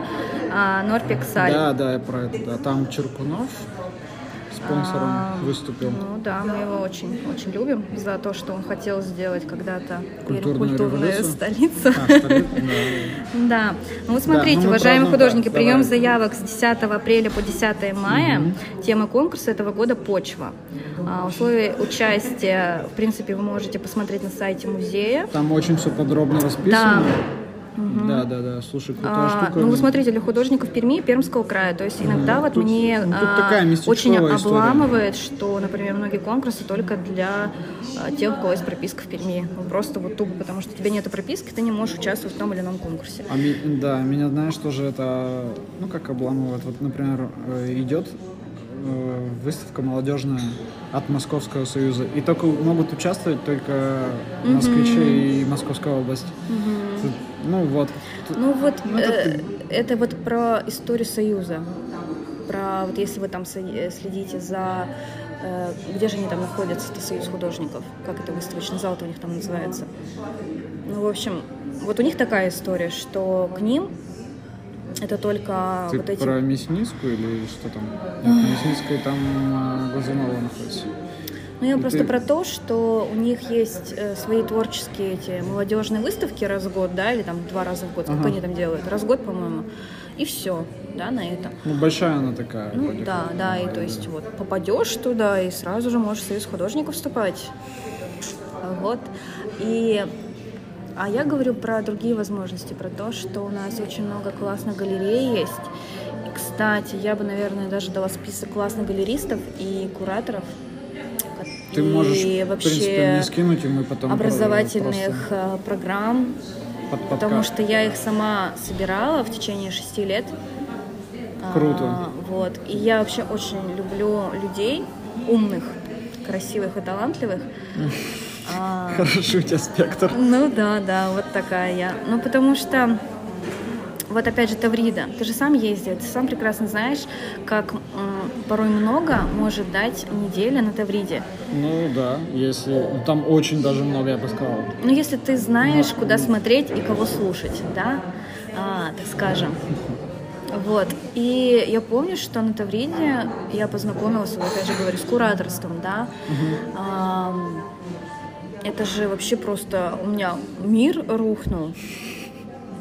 Норпексаль. Да, да, я про это. Да. Там Черкунов спонсором выступил. Ну да, мы его очень, очень любим за то, что он хотел сделать когда-то культурную столицу. Да. Ну вот смотрите, уважаемые художники, прием заявок с 10 апреля по 10 мая. Тема конкурса этого года — почва. Условия участия, в принципе, вы можете посмотреть на сайте музея. Там очень все подробно расписано. Угу. Да, слушай, крутая штука. Ну, вы смотрите, для художников Перми и Пермского края. То есть иногда вот мне очень обламывает, что, например, многие конкурсы только для тех, у кого есть прописка в Перми. Просто вот тупо, потому что у тебя нет прописки, ты не можешь участвовать в том или ином конкурсе. Да, меня, знаешь, тоже это, ну, как обламывает. Вот, например, идет выставка молодежная от Московского союза, и только могут участвовать только москвичи и Московская область. Ну вот. Это вот про историю Союза. Про вот если вы там следите за где же они там находятся, это Союз художников, как это выставочный зал у них там называется. Ну, в общем, вот у них такая история, что к ним это только ты вот эти... про Мясницкую или что там? Мясницкая там Глазунова находится. Ну, я просто про то, что у них есть свои творческие эти молодежные выставки раз в год, да, или там два раза в год, как они там делают, раз в год, по-моему, и все, да, на этом. Ну, большая она такая. Ну, да, и то есть вот попадешь туда, и сразу же можешь в Союз художников вступать, вот, и... А я говорю про другие возможности, про то, что у нас очень много классных галерей есть. И, кстати, я бы, наверное, даже дала список классных галеристов и кураторов. Ты можешь, и вообще в принципе, мне скинуть, и мы потом образовательных программ, потому что я их сама собирала в течение 6 лет. Круто. Вот. И я вообще очень люблю людей, умных, красивых и талантливых. Хороший у тебя спектр. Ну да, да, вот такая я. Ну потому что, вот опять же, Таврида, ты же сам ездил, ты сам прекрасно знаешь, как порой много может дать неделя на Тавриде. Ну да, если там очень даже много, я бы сказала. Ну если ты знаешь, куда смотреть и кого слушать, да, так скажем. Вот, и я помню, что на Тавриде я познакомилась, вот я же говорю, с кураторством, да. Это же вообще просто у меня мир рухнул.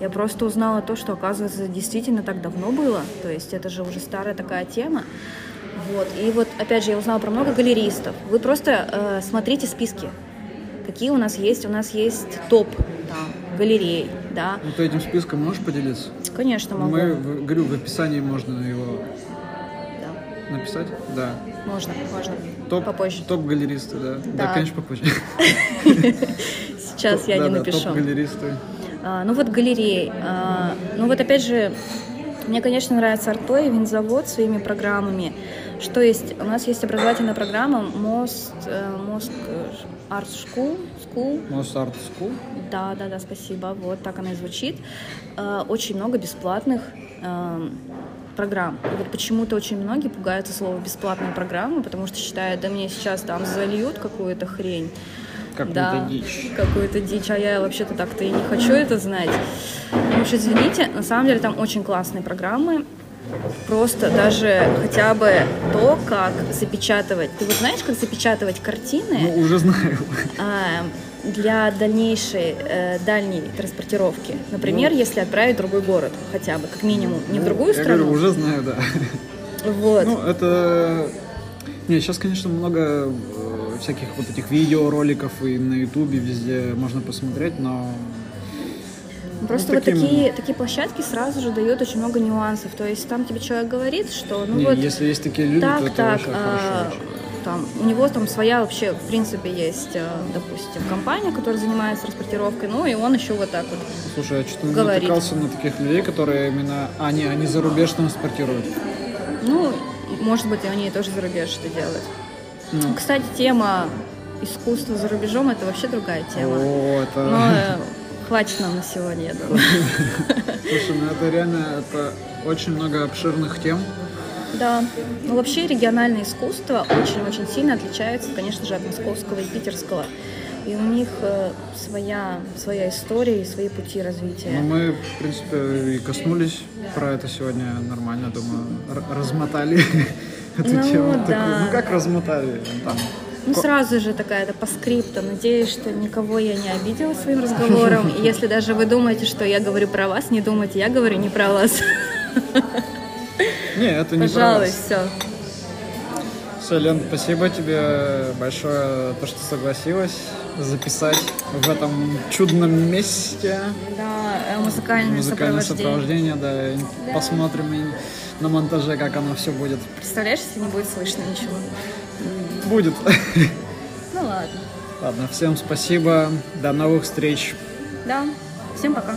Я просто узнала то, что, оказывается, действительно так давно было. То есть это же уже старая такая тема. Вот. И вот, опять же, я узнала про много галеристов. Вы просто смотрите списки, какие у нас есть. У нас есть топ там, галерей. Да. Ну, ты этим списком можешь поделиться? Конечно, могу. Мы, говорю, в описании можно его написать? Да. Можно, можно. Топ, попозже. Топ-галеристы, да. Да, конечно, попозже. Сейчас я не напишу. Топ-галеристы. Ну вот галереи. Ну вот опять же, мне, конечно, нравится ARTPLAY, Винзавод своими программами. Что есть? У нас есть образовательная программа MosArtSchool. MosArtSchool? Да, да, да, спасибо. Вот так она и звучит. Очень много бесплатных программ. И вот почему-то очень многие пугаются слова «бесплатная программа», потому что считают, да мне сейчас там зальют какую-то хрень. Какую-то дичь, а я вообще-то так-то и не хочу это знать. Ну, уж извините, на самом деле там очень классные программы. Просто даже хотя бы то, как запечатывать. Ты вот знаешь, как запечатывать картины? Ну, уже знаю. Для дальнейшей, дальней транспортировки. Например, ну, если отправить в другой город хотя бы, как минимум. Не ну, в другую страну. Я уже знаю, да. Вот. Ну, это... Не, сейчас, конечно, много... всяких вот этих видеороликов и на ютубе везде можно посмотреть, но... Просто ну, таким... вот такие площадки сразу же дают очень много нюансов, то есть там тебе человек говорит, что... Ну, не, вот если есть такие люди, так, то это так, хорошо. Там, у него там своя вообще, в принципе, есть, допустим, компания, которая занимается транспортировкой, ну и он еще вот так вот. Слушай, я что-то натыкался на таких людей, которые именно... Они за рубеж транспортируют. Ну, может быть, они тоже за рубеж это делают. Ну. Кстати, тема искусства за рубежом – это вообще другая тема. О, это... Но хватит нам на сегодня, я думаю. Слушай, ну это реально это очень много обширных тем. Да. Ну, вообще региональное искусство очень-очень сильно отличается, конечно же, от московского и питерского. И у них своя история и свои пути развития. Ну, мы, в принципе, и коснулись про это сегодня нормально, думаю, размотали. Ну как размотали там? Ну сразу же такая-то по скрипту. Надеюсь, что никого я не обидела своим разговором. И если даже вы думаете, что я говорю про вас, не думайте, я говорю не про вас. Не, это не про вас. Пожалуй, все. Все, Лен, спасибо тебе большое, то, что согласилась записать в этом чудном месте. Да, музыкальное сопровождение. Да. Посмотрим на монтаже, как оно все будет. Представляешь, если не будет слышно ничего? Будет. Ну ладно. Ладно, всем спасибо, до новых встреч. Да, всем пока.